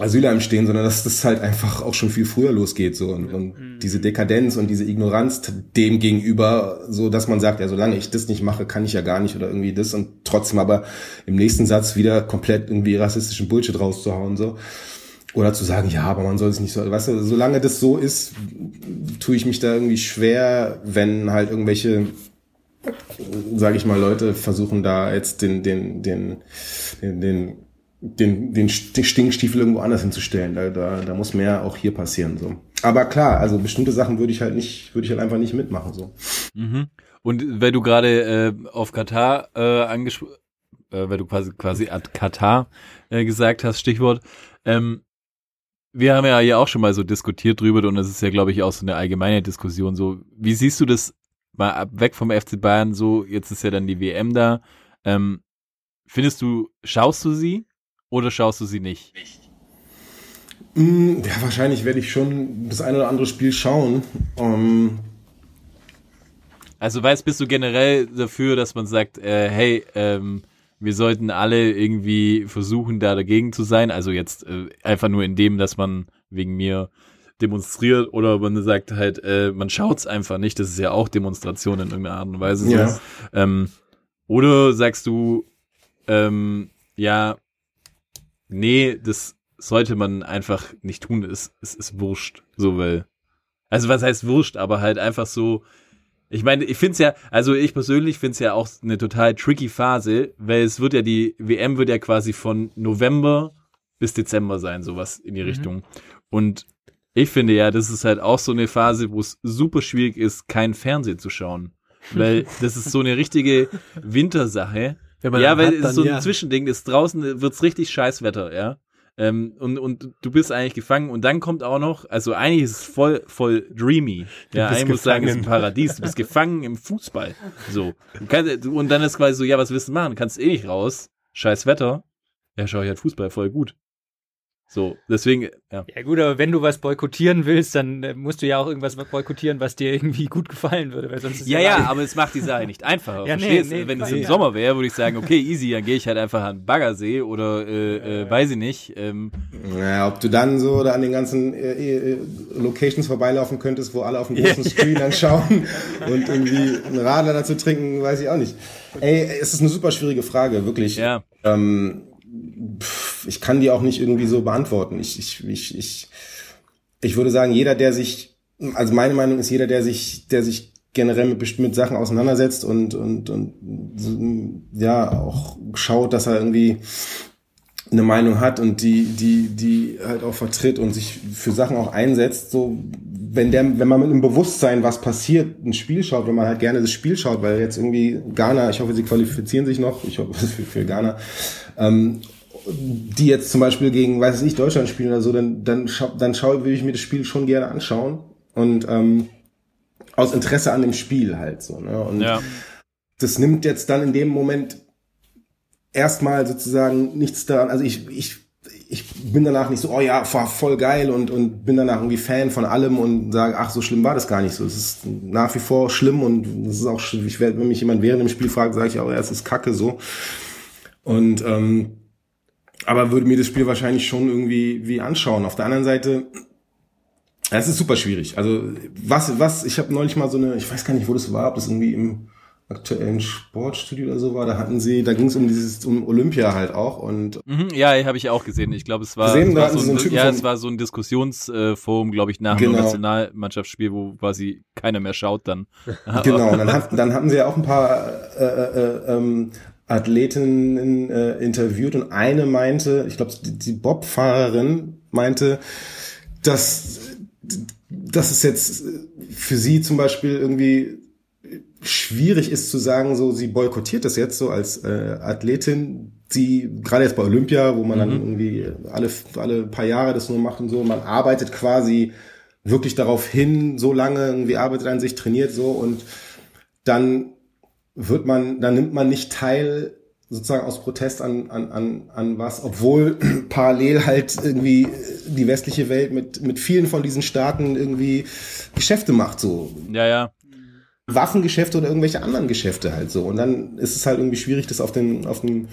Asylheim stehen, sondern dass das halt einfach auch schon viel früher losgeht so und, und diese Dekadenz und diese Ignoranz dem gegenüber, so dass man sagt, ja, solange ich das nicht mache, kann ich ja gar nicht oder irgendwie das und trotzdem aber im nächsten Satz wieder komplett irgendwie rassistischen Bullshit rauszuhauen so. Oder zu sagen, ja, aber man soll es nicht so, weißt du, solange das so ist, tue ich mich da irgendwie schwer, wenn halt irgendwelche, sage ich mal, Leute versuchen da jetzt den, den, den, den, den, den, den Stinkstiefel irgendwo anders hinzustellen. Da, da, da muss mehr auch hier passieren, so. Aber klar, also bestimmte Sachen würde ich halt nicht, würde ich halt einfach nicht mitmachen, so. Mhm. Und wenn du gerade äh, auf Katar äh, angesprochen, äh, weil du quasi, quasi ad Katar äh, gesagt hast, Stichwort, ähm, wir haben ja hier auch schon mal so diskutiert drüber und es ist ja, glaube ich, auch so eine allgemeine Diskussion. So, wie siehst du das mal ab, weg vom F C Bayern? So, jetzt ist ja dann die W M da. Ähm, findest du, schaust du sie oder schaust du sie nicht? Ja, wahrscheinlich werde ich schon das ein oder andere Spiel schauen. Ähm also, weißt, bist du generell dafür, dass man sagt, äh, hey, ähm, wir sollten alle irgendwie versuchen, da dagegen zu sein. Also jetzt äh, einfach nur in dem, dass man wegen mir demonstriert oder man sagt halt, äh, man schaut's einfach nicht. Das ist ja auch Demonstration in irgendeiner Art und Weise. Ja. So. Ähm, oder sagst du, ähm, ja, nee, das sollte man einfach nicht tun. Es, es ist wurscht, so, weil, also was heißt wurscht, aber halt einfach so, Ich meine, ich finde es ja, also ich persönlich finde es ja auch eine total tricky Phase, weil es wird ja, die W M wird ja quasi von November bis Dezember sein, sowas in die mhm. Richtung. Und ich finde ja, das ist halt auch so eine Phase, wo es super schwierig ist, kein Fernsehen zu schauen. Weil das ist so eine richtige Wintersache. Wenn man ja, weil hat, es dann, so ein ja. Zwischending ist, draußen wird's richtig Scheißwetter, ja. Ähm, und, und du bist eigentlich gefangen und dann kommt auch noch, also eigentlich ist es voll, voll dreamy. Ja, ich muss sagen, es ist ein Paradies. Du bist gefangen im Fußball. So. Du kannst, und dann ist quasi so, ja, was willst du machen? Du kannst eh nicht raus. Scheiß Wetter. Ja, schau, ich halt Fußball voll gut. So, deswegen, ja. Ja gut, aber wenn du was boykottieren willst, dann musst du ja auch irgendwas boykottieren, was dir irgendwie gut gefallen würde. Weil sonst ist ja, ja, ja, aber es macht die Sache nicht einfacher. Ja, verstehst nee, nee, wenn es im ja. Sommer wäre, würde ich sagen, okay, easy, dann gehe ich halt einfach an den Baggersee oder äh, äh, weiß ich nicht. Ähm. Ja, ob du dann so da an den ganzen äh, äh, Locations vorbeilaufen könntest, wo alle auf dem großen Screen dann schauen und irgendwie einen Radler dazu trinken, weiß ich auch nicht. Ey, es ist eine super schwierige Frage, wirklich. Ja. Ähm, Ich kann die auch nicht irgendwie so beantworten. Ich, ich, ich, ich, ich würde sagen, jeder, der sich, also meine Meinung ist, jeder, der sich, der sich generell mit, mit Sachen auseinandersetzt und, und, und, ja, auch schaut, dass er irgendwie eine Meinung hat und die, die, die halt auch vertritt und sich für Sachen auch einsetzt, so, wenn der, wenn man mit einem Bewusstsein, was passiert, ein Spiel schaut, wenn man halt gerne das Spiel schaut, weil jetzt irgendwie Ghana, ich hoffe, sie qualifizieren sich noch, ich hoffe, für, für Ghana, ähm, die jetzt zum Beispiel gegen, weiß ich, Deutschland spielen oder so, dann, dann schaue, dann schaue, würde ich mir das Spiel schon gerne anschauen und, ähm, aus Interesse an dem Spiel halt so, ne, und ja. Das nimmt jetzt dann in dem Moment erstmal sozusagen nichts daran, also ich, ich, ich bin danach nicht so, oh ja, war voll geil und, und bin danach irgendwie Fan von allem und sage, ach, so schlimm war das gar nicht so. Es ist nach wie vor schlimm und es ist auch, ich werde, wenn mich jemand während dem Spiel fragt, sage ich auch, ja, es ist kacke so. Und, ähm, aber würde mir das Spiel wahrscheinlich schon irgendwie, wie anschauen. Auf der anderen Seite, es ist super schwierig. Also, was, was, ich habe neulich mal so eine, ich weiß gar nicht, wo das war, ob das irgendwie im aktuellen Sportstudio oder so war, da hatten sie, da ging es um dieses, um Olympia halt auch und mhm, ja, habe ich auch gesehen. Ich glaube, es war, gesehen, es war so ein, so ein ja, es war so ein Diskussionsforum, äh, glaube ich, nach genau. dem Nationalmannschaftsspiel, wo quasi keiner mehr schaut dann. Genau, und dann, hat, dann hatten sie ja auch ein paar äh, äh, ähm, Athletinnen äh, interviewt und eine meinte, ich glaube, die, die Bobfahrerin meinte, dass das ist jetzt für sie zum Beispiel irgendwie schwierig ist zu sagen, so sie boykottiert das jetzt so als äh, Athletin, die gerade jetzt bei Olympia, wo man mhm. dann irgendwie alle alle paar Jahre das nur macht und so, man arbeitet quasi wirklich darauf hin, so lange irgendwie arbeitet an sich, trainiert so und dann wird man, dann nimmt man nicht teil sozusagen aus Protest an an an an was, obwohl parallel halt irgendwie die westliche Welt mit mit vielen von diesen Staaten irgendwie Geschäfte macht so. Ja, ja. Waffengeschäfte oder irgendwelche anderen Geschäfte halt so. Und dann ist es halt irgendwie schwierig, das auf den, auf den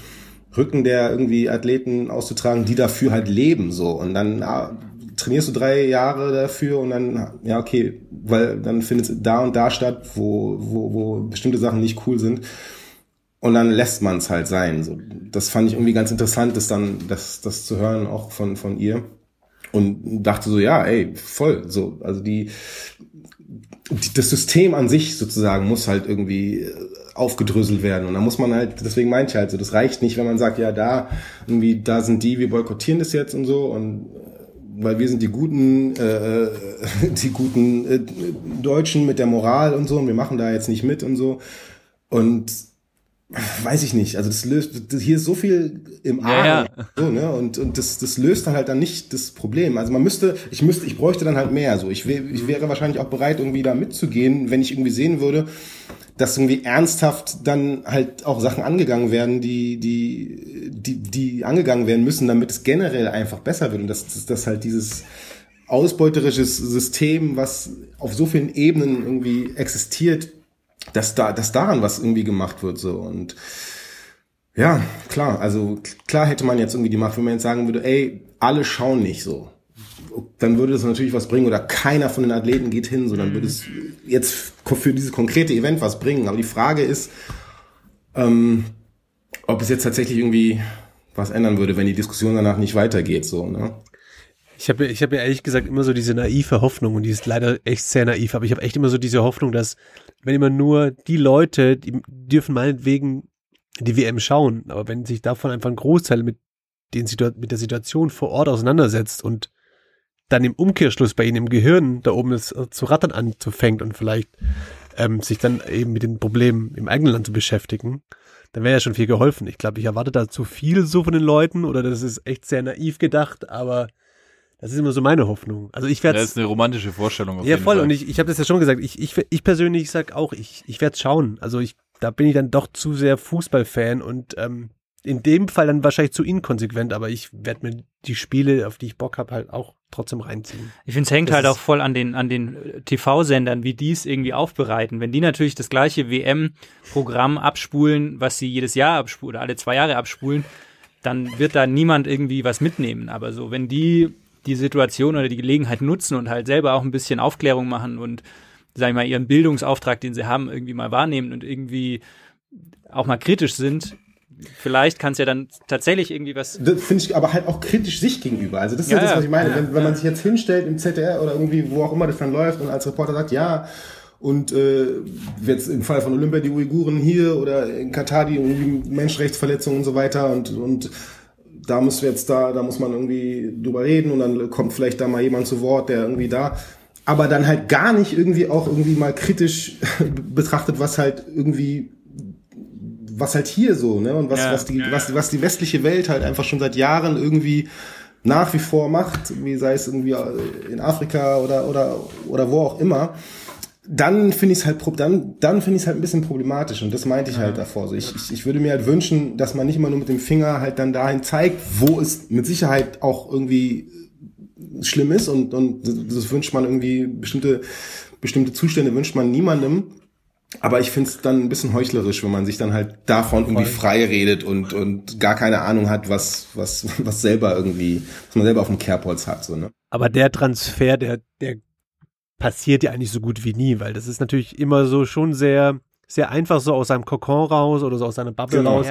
Rücken der irgendwie Athleten auszutragen, die dafür halt leben so. Und dann ah, trainierst du drei Jahre dafür und dann, ja okay, weil dann findet es da und da statt, wo, wo, wo bestimmte Sachen nicht cool sind. Und dann lässt man es halt sein. So. Das fand ich irgendwie ganz interessant, das dann, das, das zu hören, auch von, von ihr. Und dachte so, ja, ey, voll. So, also die, das System an sich sozusagen muss halt irgendwie aufgedröselt werden und da muss man halt, deswegen meinte ich halt so, das reicht nicht, wenn man sagt, ja da irgendwie, da sind die, wir boykottieren das jetzt und so und weil wir sind die guten äh, die guten äh, Deutschen mit der Moral und so und wir machen da jetzt nicht mit und so und weiß ich nicht, also das löst, das, hier ist so viel im Argen, ja, ja. So, ne? und, und das, das löst dann halt dann nicht das Problem, also man müsste, ich müsste, ich bräuchte dann halt mehr, so, ich, wär, ich wäre wahrscheinlich auch bereit, irgendwie da mitzugehen, wenn ich irgendwie sehen würde, dass irgendwie ernsthaft dann halt auch Sachen angegangen werden, die, die, die, die angegangen werden müssen, damit es generell einfach besser wird und dass, dass, dass halt dieses ausbeuterisches System, was auf so vielen Ebenen irgendwie existiert, dass da, dass daran was irgendwie gemacht wird, so, und, ja, klar, also, klar hätte man jetzt irgendwie die Macht, wenn man jetzt sagen würde, ey, alle schauen nicht so, dann würde das natürlich was bringen, oder keiner von den Athleten geht hin, so, dann würde es jetzt für dieses konkrete Event was bringen, aber die Frage ist, ähm, ob es jetzt tatsächlich irgendwie was ändern würde, wenn die Diskussion danach nicht weitergeht, so, ne? Ich habe ich hab ja ehrlich gesagt immer so diese naive Hoffnung, und die ist leider echt sehr naiv, aber ich habe echt immer so diese Hoffnung, dass wenn immer nur die Leute, die dürfen meinetwegen die W M schauen, aber wenn sich davon einfach ein Großteil mit, den, mit der Situation vor Ort auseinandersetzt und dann im Umkehrschluss bei ihnen im Gehirn da oben es zu rattern anfängt und vielleicht ähm, sich dann eben mit den Problemen im eigenen Land zu beschäftigen, dann wäre ja schon viel geholfen. Ich glaube, ich erwarte da zu viel so von den Leuten, oder das ist echt sehr naiv gedacht, aber das ist immer so meine Hoffnung. Also ich werde. Das ist eine romantische Vorstellung. Auf ja, jeden voll. Fall. Und ich, ich habe das ja schon gesagt. Ich, ich, ich persönlich sage auch, ich, ich werde es schauen. Also ich, da bin ich dann doch zu sehr Fußballfan und ähm, in dem Fall dann wahrscheinlich zu inkonsequent, aber ich werde mir die Spiele, auf die ich Bock habe, halt auch trotzdem reinziehen. Ich finde, es hängt das halt auch voll an den, an den T V-Sendern, wie die es irgendwie aufbereiten. Wenn die natürlich das gleiche W M-Programm abspulen, was sie jedes Jahr abspulen oder alle zwei Jahre abspulen, dann wird da niemand irgendwie was mitnehmen. Aber so, wenn die die Situation oder die Gelegenheit nutzen und halt selber auch ein bisschen Aufklärung machen und, sag ich mal, ihren Bildungsauftrag, den sie haben, irgendwie mal wahrnehmen und irgendwie auch mal kritisch sind, vielleicht kann es ja dann tatsächlich irgendwie was... Das finde ich aber halt auch kritisch sich gegenüber. Also das ist ja, ja das, was ich meine. Ja, wenn wenn ja. man sich jetzt hinstellt im Z D R oder irgendwie, wo auch immer das dann läuft, und als Reporter sagt, ja, und äh, jetzt im Fall von Olympia die Uiguren hier oder in Katar die irgendwie Menschenrechtsverletzungen und so weiter und und da müssen wir jetzt da, da muss man irgendwie drüber reden und dann kommt vielleicht da mal jemand zu Wort, der irgendwie da, aber dann halt gar nicht irgendwie auch irgendwie mal kritisch betrachtet, was halt irgendwie, was halt hier so, ne, und was, ja, was die, ja. was, was die westliche Welt halt einfach schon seit Jahren irgendwie nach wie vor macht, wie sei es irgendwie in Afrika oder, oder, oder wo auch immer. Dann finde ich es halt, dann, dann finde ich es halt ein bisschen problematisch, und das meinte ich halt davor. Also ich, ich, ich würde mir halt wünschen, dass man nicht mal nur mit dem Finger halt dann dahin zeigt, wo es mit Sicherheit auch irgendwie schlimm ist, und, und das wünscht man irgendwie, bestimmte, bestimmte Zustände wünscht man niemandem. Aber ich finde es dann ein bisschen heuchlerisch, wenn man sich dann halt davon irgendwie frei redet und, und gar keine Ahnung hat, was, was, was selber irgendwie, was man selber auf dem Kerbholz hat, so, ne. Aber der Transfer, der, der, passiert ja eigentlich so gut wie nie, weil das ist natürlich immer so schon sehr, sehr einfach, so aus seinem Kokon raus oder so aus seiner Bubble genau. raus,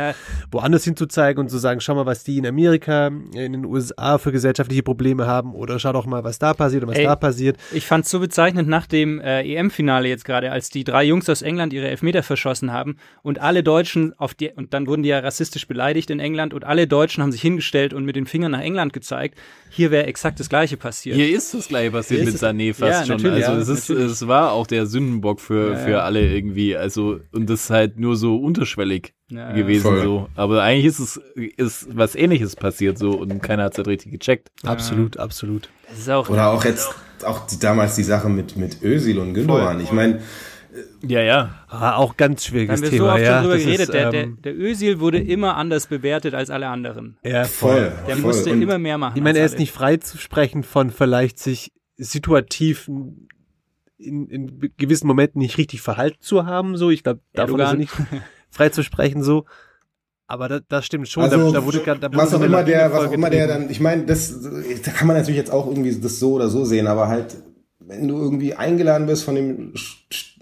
woanders hinzuzeigen und zu sagen, schau mal, was die in Amerika, in den U S A für gesellschaftliche Probleme haben, oder schau doch mal, was da passiert und was Ey, da passiert. Ich fand es so bezeichnend nach dem äh, E M-Finale jetzt gerade, als die drei Jungs aus England ihre Elfmeter verschossen haben und alle Deutschen auf die, und dann wurden die ja rassistisch beleidigt in England, und alle Deutschen haben sich hingestellt und mit den Fingern nach England gezeigt. Hier wäre exakt das Gleiche passiert. Hier ist das Gleiche passiert mit Sané fast ja, schon. Also ja, es, ist, es war auch der Sündenbock für, ja, ja. für alle irgendwie. Also und das ist halt nur so unterschwellig ja, gewesen. Voll. So. Aber eigentlich ist es ist was Ähnliches passiert so, und keiner hat es halt richtig gecheckt. Ja. Absolut, absolut. Das ist auch Oder auch jetzt auch die, damals die Sache mit, mit Özil und Gündogan. Ich meine, ja, ja. Ah, auch ganz schwieriges Thema. Wir haben so oft ja, darüber geredet. Ist, der, der, der Özil wurde immer anders bewertet als alle anderen. Ja, voll. Der voll. musste und immer mehr machen. Ich meine, er ist nicht frei zu sprechen von vielleicht sich situativ In, in gewissen Momenten nicht richtig verhalten zu haben, so. Ich glaube, davon ist er nicht frei zu sprechen, so. Aber da, das stimmt schon. Also, da, da wurde, da wurde was auch immer der, was auch immer der dann, ich meine, das, da kann man natürlich jetzt auch irgendwie das so oder so sehen, aber halt, wenn du irgendwie eingeladen bist von dem,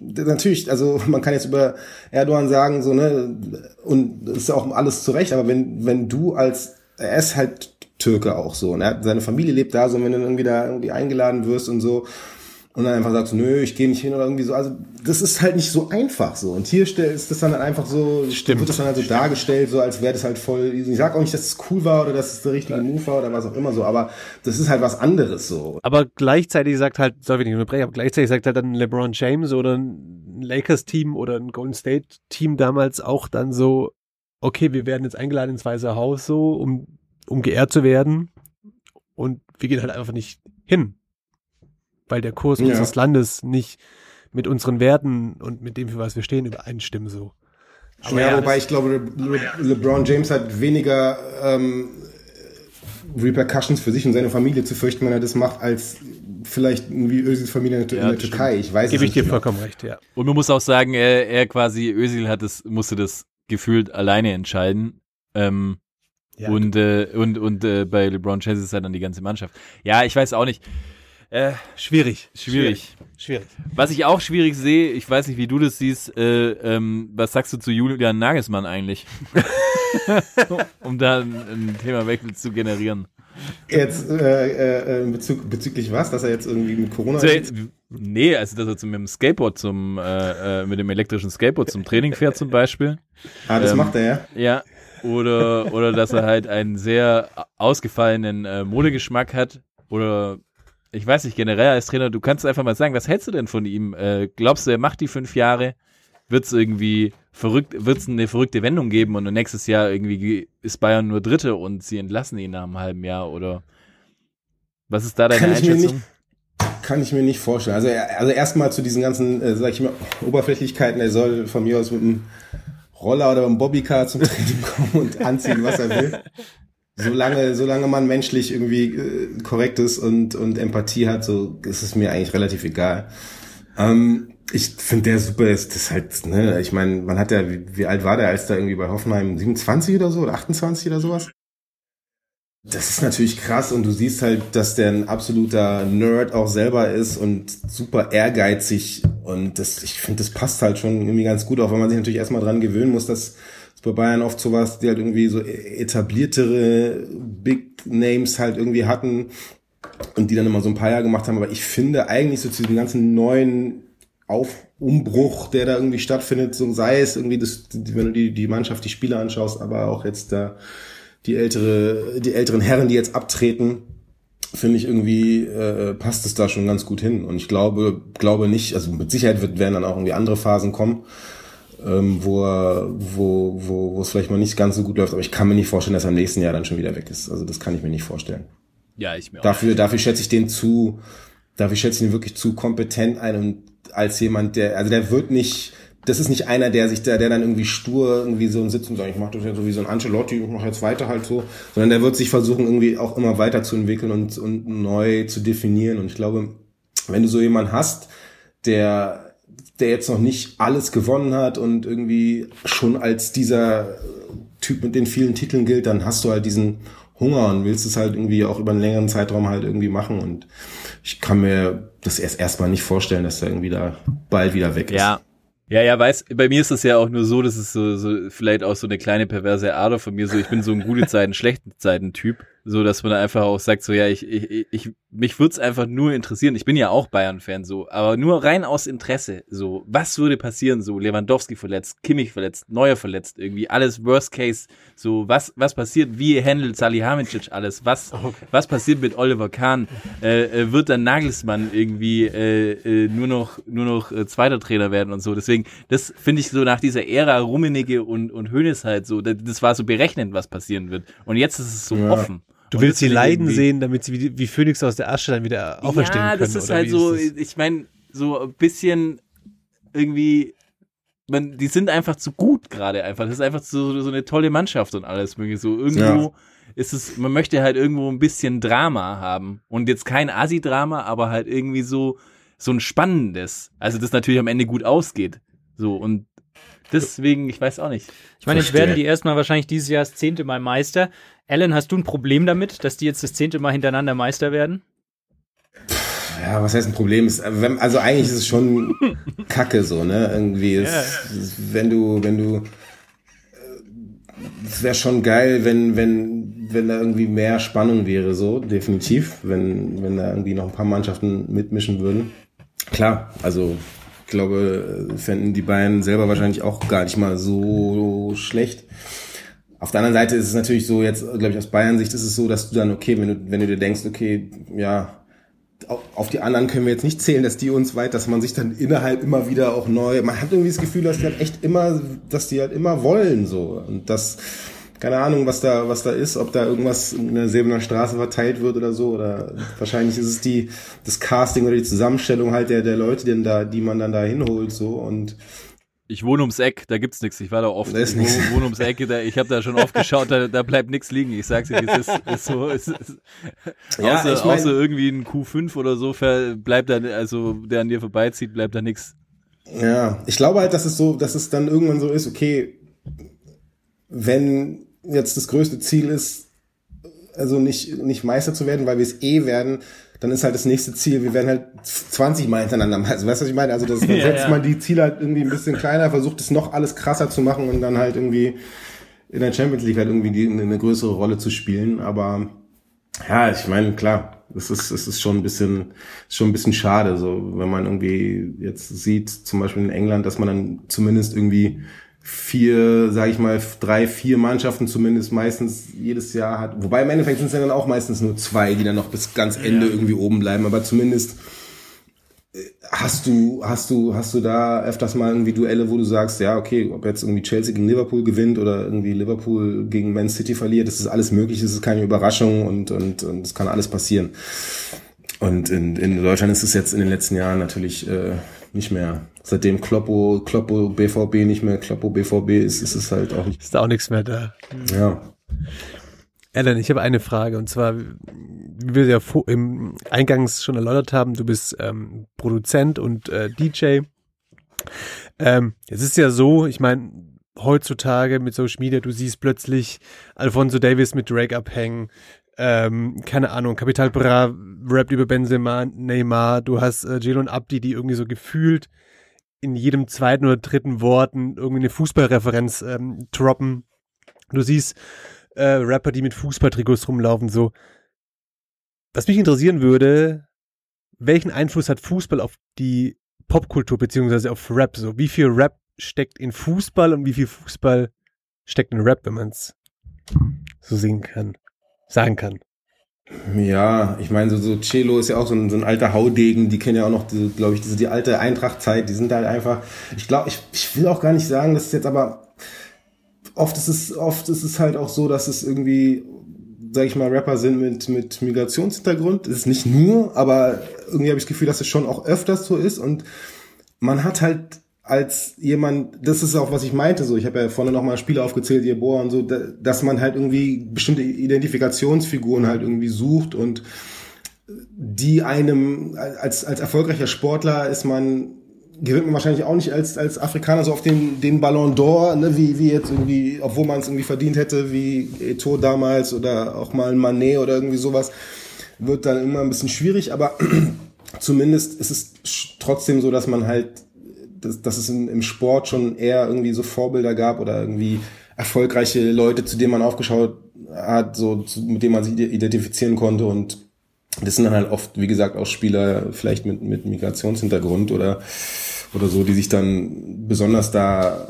natürlich, also man kann jetzt über Erdogan sagen, so, ne, und das ist auch alles zurecht, aber wenn, wenn du als, er ist halt Türke auch so, ne, seine Familie lebt da, so, und wenn du dann irgendwie da irgendwie eingeladen wirst und so, und dann einfach sagst, nö, ich gehe nicht hin oder irgendwie so. Also das ist halt nicht so einfach so. Und hier ist das dann halt einfach so, Stimmt. wird das dann halt so dargestellt, so als wäre das halt voll, ich sag auch nicht, dass es cool war oder dass es der richtige Move war oder was auch immer so, aber das ist halt was anderes so. Aber gleichzeitig sagt halt, soll ich nicht unterbrechen, aber gleichzeitig sagt halt dann LeBron James oder ein Lakers-Team oder ein Golden State-Team damals auch dann so, okay, wir werden jetzt eingeladen ins Weiße Haus so, um, um geehrt zu werden, und wir gehen halt einfach nicht hin, weil der Kurs ja. unseres Landes nicht mit unseren Werten und mit dem, für was wir stehen, übereinstimmen, so. Aber ja, ja, wobei ich glaube, Le- Le- LeBron James hat weniger ähm, Repercussions für sich und seine Familie zu fürchten, wenn er das macht, als vielleicht irgendwie Özils Familie in der, ja, in der Türkei. Ich weiß Gebe ich dir genau. vollkommen recht, ja. Und man muss auch sagen, er, er quasi, Özil hat das, musste das gefühlt alleine entscheiden. Ähm, ja, und, äh, und und äh, bei LeBron James ist halt dann die ganze Mannschaft. Ja, ich weiß auch nicht. Äh, schwierig. schwierig, schwierig, schwierig. Was ich auch schwierig sehe, ich weiß nicht, wie du das siehst, äh, ähm, was sagst du zu Julian Nagelsmann eigentlich? Um da ein, ein Themawechsel zu generieren. Jetzt äh, äh, bezug, bezüglich was? Dass er jetzt irgendwie mit Corona... So, jetzt, nee, also dass er zum, mit dem Skateboard zum, äh, mit dem elektrischen Skateboard zum Training fährt zum Beispiel. Ah, das ähm, macht er, ja? Ja. Oder, oder dass er halt einen sehr ausgefallenen äh, Modegeschmack hat. Oder ich weiß nicht, generell als Trainer, du kannst einfach mal sagen, was hältst du denn von ihm? Äh, glaubst du, er macht die fünf Jahre? Wird es irgendwie verrückt, wird es eine verrückte Wendung geben und nächstes Jahr irgendwie ist Bayern nur Dritte und sie entlassen ihn nach einem halben Jahr? Oder was ist da deine kann Einschätzung? Ich mir nicht, kann ich mir nicht vorstellen. Also, also erstmal zu diesen ganzen, äh, sag ich mal, Oberflächlichkeiten, er soll von mir aus mit einem Roller oder einem Bobbycar zum Training kommen und anziehen, was er will. Solange, solange man menschlich irgendwie äh, korrekt ist und, und Empathie hat, so ist es mir eigentlich relativ egal. Ähm, ich finde, der super ist, das halt, ne, ich meine, man hat ja, wie, wie alt war der, als da irgendwie bei Hoffenheim siebenundzwanzig oder so, oder achtundzwanzig oder sowas? Das ist natürlich krass und du siehst halt, dass der ein absoluter Nerd auch selber ist und super ehrgeizig und das, ich finde, das passt halt schon irgendwie ganz gut, auch wenn man sich natürlich erstmal dran gewöhnen muss, dass es bei Bayern oft sowas, die halt irgendwie so etabliertere Big Names halt irgendwie hatten und die dann immer so ein paar Jahre gemacht haben, aber ich finde eigentlich so zu diesem ganzen neuen Auf Umbruch, der da irgendwie stattfindet, so sei es irgendwie, das, wenn du die, die Mannschaft, die Spieler anschaust, aber auch jetzt da die ältere, die älteren Herren, die jetzt abtreten, finde ich irgendwie äh, passt es da schon ganz gut hin. Und ich glaube, glaube nicht, also mit Sicherheit wird, werden dann auch irgendwie andere Phasen kommen, ähm, wo er, wo, wo, wo es vielleicht mal nicht ganz so gut läuft. Aber ich kann mir nicht vorstellen, dass er im nächsten Jahr dann schon wieder weg ist. Also das kann ich mir nicht vorstellen. Ja, ich mir auch. Dafür, dafür schätze ich den zu, dafür schätze ich ihn wirklich zu kompetent ein und als jemand, der, also der wird nicht, das ist nicht einer, der sich da, der dann irgendwie stur irgendwie so sitzt und sagt, ich mache das jetzt so wie so ein Ancelotti, ich mache jetzt weiter halt so, sondern der wird sich versuchen, irgendwie auch immer weiter zu entwickeln und, und neu zu definieren. Und ich glaube, wenn du so jemanden hast, der, der jetzt noch nicht alles gewonnen hat und irgendwie schon als dieser Typ mit den vielen Titeln gilt, dann hast du halt diesen Hunger und willst es halt irgendwie auch über einen längeren Zeitraum halt irgendwie machen und ich kann mir das erst erstmal nicht vorstellen, dass er irgendwie da bald wieder weg ist. Ja, ja, ja, weiß, bei mir ist das ja auch nur so, dass es so, so vielleicht auch so eine kleine perverse Ader von mir so, ich bin so ein gute Zeiten, schlechten Zeiten Typ, so dass man einfach auch sagt so, ja, ich ich ich mich würde es einfach nur interessieren, ich bin ja auch Bayern Fan so, aber nur rein aus Interesse so, was würde passieren so, Lewandowski verletzt, Kimmich verletzt, Neuer verletzt, irgendwie alles Worst Case, so was was passiert, wie handelt Salihamidzic alles, was okay. was passiert mit Oliver Kahn, äh, äh, wird dann Nagelsmann irgendwie äh, äh, nur noch nur noch äh, zweiter Trainer werden und so, deswegen das finde ich so nach dieser Ära Rummenigge und und Hoeneß halt so, das, das war so berechnend, was passieren wird und jetzt ist es so ja. offen. Du und willst sie leiden sehen, damit sie wie, wie Phönix aus der Asche dann wieder auferstehen ja, können. Ja, das ist halt so, ist ich meine, so ein bisschen irgendwie, man, die sind einfach zu gut gerade einfach. Das ist einfach so, so eine tolle Mannschaft und alles mögliche. So irgendwo ja. ist es, man möchte halt irgendwo ein bisschen Drama haben und jetzt kein Asi-Drama, aber halt irgendwie so, so ein spannendes. Also das natürlich am Ende gut ausgeht. So und deswegen, ich weiß auch nicht. Ich meine, jetzt werden die erstmal wahrscheinlich dieses Jahr das zehnte Mal Meister. Alan, hast du ein Problem damit, dass die jetzt das zehnte Mal hintereinander Meister werden? Ja, was heißt ein Problem? Also eigentlich ist es schon Kacke so, ne? Irgendwie ist, ja, ja. wenn du, wenn du, es wäre schon geil, wenn, wenn, wenn da irgendwie mehr Spannung wäre, so, definitiv, wenn, wenn da irgendwie noch ein paar Mannschaften mitmischen würden. Klar, also, ich glaube, fänden die Bayern selber wahrscheinlich auch gar nicht mal so schlecht. Auf der anderen Seite ist es natürlich so, jetzt, glaube ich, aus Bayern-Sicht ist es so, dass du dann, okay, wenn du, wenn du dir denkst, okay, ja, auf die anderen können wir jetzt nicht zählen, dass die uns weit, dass man sich dann innerhalb immer wieder auch neu, man hat irgendwie das Gefühl, dass die halt echt immer, dass die halt immer wollen, so. Und das, keine Ahnung, was da, was da ist, ob da irgendwas in der Säbener Straße verteilt wird oder so, oder wahrscheinlich ist es die, das Casting oder die Zusammenstellung halt der, der Leute, denn da, die man dann da hinholt, so, und. Ich wohne ums Eck, da gibt's nichts, ich war da oft. Da ist ich nix. wohne ums Eck, da, ich habe da schon oft geschaut, da, da bleibt nichts liegen, ich sag's dir, es ist, ist so, es ist, ja, außer, ich mein, außer irgendwie ein Q fünf oder so, bleibt da, also, der an dir vorbeizieht, bleibt da nichts. Ja, ich glaube halt, dass es so, dass es dann irgendwann so ist, okay, wenn jetzt das größte Ziel ist, also nicht, nicht Meister zu werden, weil wir es eh werden, dann ist halt das nächste Ziel, wir werden halt zwanzig Mal hintereinander Meister. Weißt du, was ich meine? Also das, dann ja, setzt ja. man die Ziele halt irgendwie ein bisschen kleiner, versucht es noch alles krasser zu machen und dann halt irgendwie in der Champions League halt irgendwie die, eine größere Rolle zu spielen. Aber Ja, ich meine, klar. Es ist, es ist schon ein bisschen, schon ein bisschen schade, so, wenn man irgendwie jetzt sieht, zum Beispiel in England, dass man dann zumindest irgendwie vier, sag ich mal, drei, vier Mannschaften zumindest meistens jedes Jahr hat. Wobei im Endeffekt sind es dann auch meistens nur zwei, die dann noch bis ganz Ende irgendwie oben bleiben, aber zumindest hast du, hast du, hast du da öfters mal irgendwie Duelle, wo du sagst, ja, okay, ob jetzt irgendwie Chelsea gegen Liverpool gewinnt oder irgendwie Liverpool gegen Man City verliert, das ist alles möglich, das ist keine Überraschung und, und, und es kann alles passieren. Und in, in Deutschland ist es jetzt in den letzten Jahren natürlich, äh, nicht mehr. Seitdem Kloppo, Kloppo B V B nicht mehr, Kloppo B V B ist, ist es halt auch nicht. Ist da auch nichts mehr da. Ja. Alan, ich habe eine Frage, und zwar, wie wir ja im Eingangs schon erläutert haben, du bist ähm, Produzent und äh, D J. Ähm, es ist ja so, ich meine, heutzutage mit Social Media, du siehst plötzlich Alphonso Davies mit Drake abhängen, ähm, keine Ahnung, Capital Bra rappt über Benzema, Neymar, du hast äh, Gelo und Abdi, die irgendwie so gefühlt in jedem zweiten oder dritten Wort irgendwie eine Fußballreferenz ähm, droppen. Du siehst Äh, Rapper, die mit Fußballtrikots rumlaufen, so. Was mich interessieren würde, welchen Einfluss hat Fußball auf die Popkultur, beziehungsweise auf Rap, so? Wie viel Rap steckt in Fußball und wie viel Fußball steckt in Rap, wenn man es so sehen kann, sagen kann? Ja, ich meine, so, so Celo ist ja auch so ein, so ein alter Haudegen, die kennen ja auch noch, glaube ich, diese, die alte Eintracht-Zeit, die sind halt einfach, ich glaube, ich, ich will auch gar nicht sagen, dass es jetzt aber Oft ist es, oft ist es halt auch so, dass es irgendwie, sag ich mal, Rapper sind mit, mit Migrationshintergrund. Ist nicht nur, aber irgendwie habe ich das Gefühl, dass es schon auch öfters so ist. Und man hat halt als jemand, das ist auch, was ich meinte, so, ich habe ja vorne nochmal Spiele aufgezählt, Yeboah und so, dass man halt irgendwie bestimmte Identifikationsfiguren halt irgendwie sucht und die einem, als, als erfolgreicher Sportler ist man, gewinnt man wahrscheinlich auch nicht als als Afrikaner so auf den den Ballon d'Or, ne, wie wie jetzt irgendwie, obwohl man es irgendwie verdient hätte, wie Eto'o damals oder auch mal ein Mané oder irgendwie sowas, wird dann immer ein bisschen schwierig, aber zumindest ist es trotzdem so, dass man halt, dass, dass es im, im Sport schon eher irgendwie so Vorbilder gab oder irgendwie erfolgreiche Leute, zu denen man aufgeschaut hat, so zu, mit denen man sich identifizieren konnte, und das sind dann halt oft, wie gesagt, auch Spieler vielleicht mit, mit Migrationshintergrund oder, oder so, die sich dann besonders da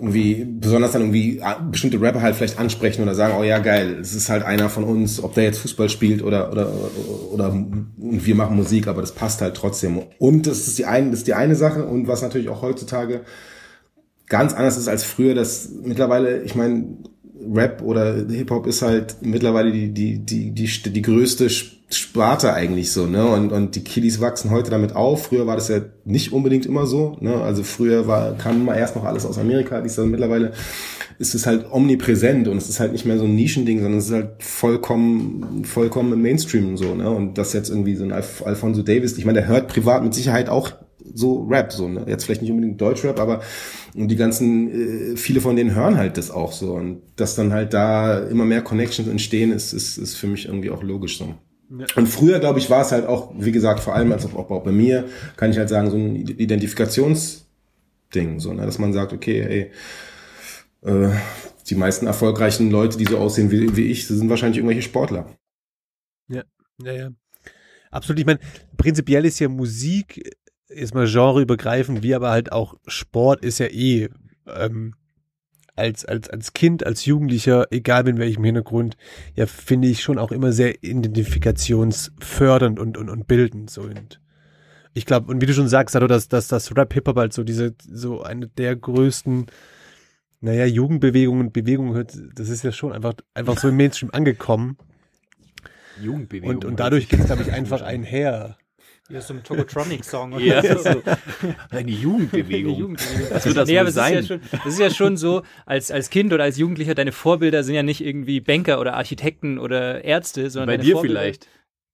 irgendwie, besonders dann irgendwie bestimmte Rapper halt vielleicht ansprechen oder sagen, oh ja, geil, es ist halt einer von uns, ob der jetzt Fußball spielt oder, oder, oder, und wir machen Musik, aber das passt halt trotzdem. Und das ist die eine, das ist die eine Sache, und was natürlich auch heutzutage ganz anders ist als früher, dass mittlerweile, ich meine, Rap oder Hip-Hop ist halt mittlerweile die, die, die, die, die größte Sparte eigentlich so, ne? Und, und die Kiddies wachsen heute damit auf. Früher war das ja nicht unbedingt immer so, ne? Also früher war, kam immer erst noch alles aus Amerika. Dies, also mittlerweile ist es halt omnipräsent und es ist halt nicht mehr so ein Nischending, sondern es ist halt vollkommen, vollkommen im Mainstream so, ne? Und das jetzt irgendwie so ein Alf- Alphonso Davies, ich meine, der hört privat mit Sicherheit auch so Rap, so, ne? Jetzt vielleicht nicht unbedingt Deutschrap, aber und die ganzen, äh, viele von denen hören halt das auch so, und dass dann halt da immer mehr Connections entstehen, ist ist ist für mich irgendwie auch logisch so. Ja. Und früher, glaube ich, war es halt auch, wie gesagt, vor allem als auch, auch bei mir, kann ich halt sagen, so ein Identifikationsding, so, ne? Dass man sagt, okay, ey, äh, die meisten erfolgreichen Leute, die so aussehen wie, wie ich, sind wahrscheinlich irgendwelche Sportler. Ja, ja, ja. Absolut. Ich meine, prinzipiell ist ja Musik ist mal genreübergreifend, wie aber halt auch Sport ist ja eh ähm, als, als, als Kind, als Jugendlicher, egal mit welchem Hintergrund, ja, finde ich schon auch immer sehr identifikationsfördernd und, und, und bildend. So. Und ich glaube, und wie du schon sagst, also, dass, dass das Rap-Hip-Hop halt so diese, so eine der größten, naja, Jugendbewegungen, Bewegungen, das ist ja schon einfach, einfach so im Mainstream angekommen. Jugendbewegungen. Und, und dadurch geht es, glaube ich, einfach einher. Ja, so ein Tokotronic-Song oder yeah. so. Eine Jugendbewegung. Eine Jugendbewegung. Das wird das nee, aber sein. Ist ja schon, das ist ja schon so, als, als Kind oder als Jugendlicher, deine Vorbilder sind ja nicht irgendwie Banker oder Architekten oder Ärzte, sondern bei dir Vorbilder. Vielleicht.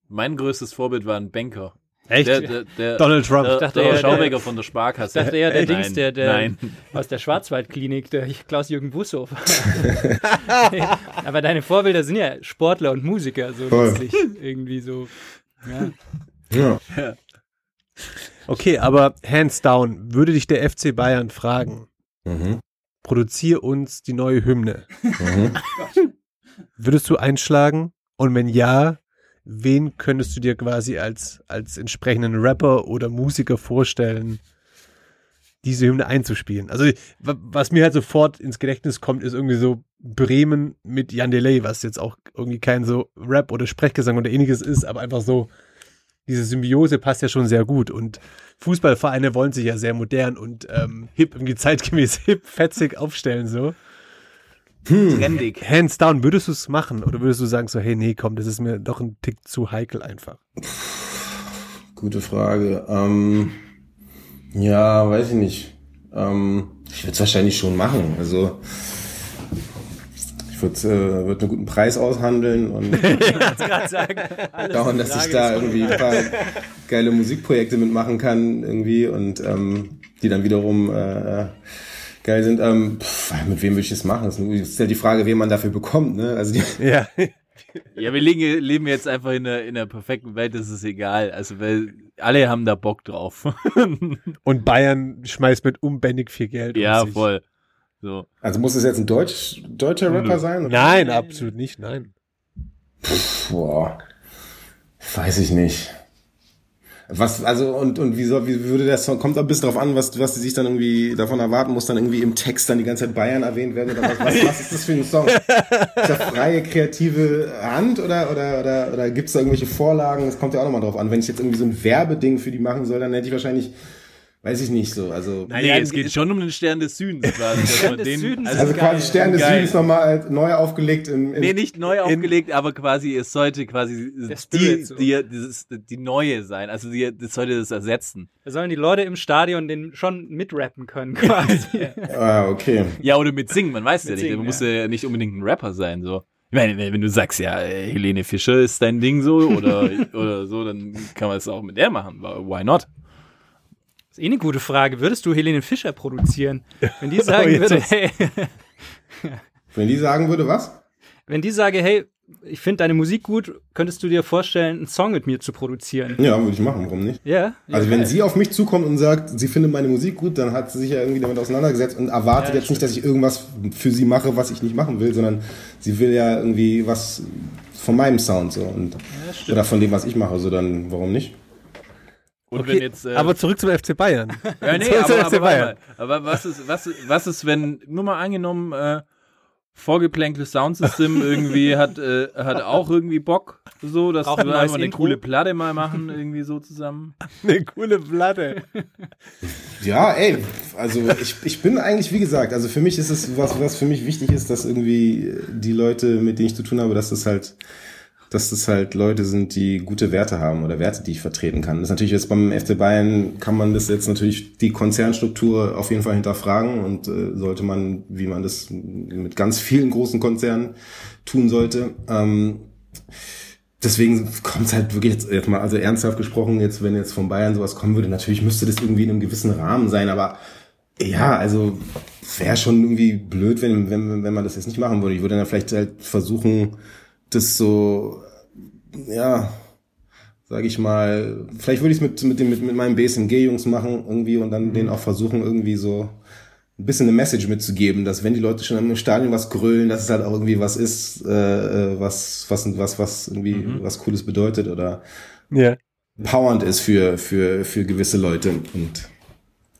Mein größtes Vorbild war ein Banker. Echt? Der, der, der, Donald Trump. Der, der, der Schaubecker von der Sparkasse. Ich dachte ja, der, der Dings, der, der Nein. aus der Schwarzwaldklinik, der Klaus-Jürgen Bussow. Aber deine Vorbilder sind ja Sportler und Musiker, so letztlich irgendwie so. Ja. Ja. Ja. Okay, aber hands down, würde dich der F C Bayern fragen, mhm. produziere uns die neue Hymne. Mhm. würdest du einschlagen? Und wenn ja, wen könntest du dir quasi als, als entsprechenden Rapper oder Musiker vorstellen, diese Hymne einzuspielen? Also was mir halt sofort ins Gedächtnis kommt, ist irgendwie so Bremen mit Yandelay, was jetzt auch irgendwie kein so Rap oder Sprechgesang oder ähnliches ist, aber einfach so, diese Symbiose passt ja schon sehr gut. Und Fußballvereine wollen sich ja sehr modern und ähm, hip, irgendwie zeitgemäß hip, fetzig aufstellen so. Hm. Trendig. Hands down, würdest du es machen? Oder würdest du sagen so, hey, nee, komm, das ist mir doch ein Tick zu heikel einfach? Gute Frage. Ähm... Ja, weiß ich nicht. Ähm, ich würde es wahrscheinlich schon machen. Also ich würde äh, würd einen guten Preis aushandeln und sagen, dauern, dass Frage ich da irgendwie ein paar geile Musikprojekte mitmachen kann irgendwie und ähm, die dann wiederum äh, geil sind. Ähm, pff, mit wem würde ich das machen? Das ist ja die Frage, wen man dafür bekommt, ne? Also die, ja. Ja, wir leben jetzt einfach in der, in der perfekten Welt, das ist egal. Also, weil alle haben da Bock drauf. Und Bayern schmeißt mit unbändig viel Geld um ja, sich. Voll. So. Also muss es jetzt ein Deutsch, deutscher Rapper sein? Oder? Nein, absolut nicht, nein. Pff, boah. Weiß ich nicht. Was, also, und, und wie soll, wie würde der Song, kommt ein bisschen drauf an, was, was die sich dann irgendwie davon erwarten muss, dann irgendwie im Text dann die ganze Zeit Bayern erwähnt werden, oder was, was, was ist das für ein Song? Ist das freie, kreative Hand, oder, oder, oder, oder gibt's da irgendwelche Vorlagen? Das kommt ja auch nochmal drauf an. Wenn ich jetzt irgendwie so ein Werbeding für die machen soll, dann hätte ich wahrscheinlich, weiß ich nicht so, also. Naja, nee, es geht schon um den Stern des Südens, quasi. Stern des den, Südens also also quasi Stern des geil. Südens nochmal neu aufgelegt im, im Nee, nicht neu aufgelegt, in, aber quasi, es sollte quasi die, die, dieses, die neue sein. Also, die, das sollte das ersetzen. Da sollen die Leute im Stadion den schon mitrappen können, quasi. Ah, okay. Ja, oder mit singen, man weiß ja nicht. Singen, du musst ja, ja nicht unbedingt ein Rapper sein, so. Ich meine, wenn du sagst, ja, Helene Fischer ist dein Ding so, oder, oder so, dann kann man es auch mit der machen. Why not? Das ist eh eine gute Frage. Würdest du Helene Fischer produzieren? Wenn die sagen oh, würde, hey. Wenn die sagen würde, was? Wenn die sage, hey, ich finde deine Musik gut, könntest du dir vorstellen, einen Song mit mir zu produzieren? Ja, würde ich machen, warum nicht? Ja. Also ja, wenn sie auf mich zukommt und sagt, sie findet meine Musik gut, dann hat sie sich ja irgendwie damit auseinandergesetzt und erwartet ja, jetzt stimmt. nicht, dass ich irgendwas für sie mache, was ich nicht machen will, sondern sie will ja irgendwie was von meinem Sound so und ja, oder von dem, was ich mache, so dann warum nicht? Und okay, wenn jetzt, äh, aber zurück zum F C Bayern. Ja, nee, aber, aber, F C Bayern. aber, aber was ist, was, was ist, wenn, nur mal angenommen, äh, vorgeplänktes Soundsystem irgendwie hat, äh, hat auch irgendwie Bock, so, dass wir einfach eine coole Platte mal machen, irgendwie so zusammen. Eine coole Platte. Ja, ey, also ich, ich bin eigentlich, wie gesagt, also für mich ist es, was, was für mich wichtig ist, dass irgendwie die Leute, mit denen ich zu tun habe, dass das halt dass das halt Leute sind, die gute Werte haben oder Werte, die ich vertreten kann. Das ist natürlich jetzt beim F C Bayern, kann man das jetzt natürlich die Konzernstruktur auf jeden Fall hinterfragen und äh, sollte man, wie man das mit ganz vielen großen Konzernen tun sollte. Ähm, deswegen kommt es halt wirklich jetzt, jetzt mal, also ernsthaft gesprochen, jetzt wenn jetzt von Bayern sowas kommen würde, natürlich müsste das irgendwie in einem gewissen Rahmen sein, aber ja, also wäre schon irgendwie blöd, wenn, wenn, wenn man das jetzt nicht machen würde. Ich würde dann vielleicht halt versuchen, das so, ja, sag ich mal, vielleicht würde ich es mit, mit, mit, mit meinen B S M G-Jungs machen irgendwie und dann mhm. denen auch versuchen, irgendwie so ein bisschen eine Message mitzugeben, dass wenn die Leute schon im Stadion was grölen, dass es halt auch irgendwie was ist, äh, was, was, was, was irgendwie mhm. was Cooles bedeutet oder yeah. powernd ist für, für, für gewisse Leute und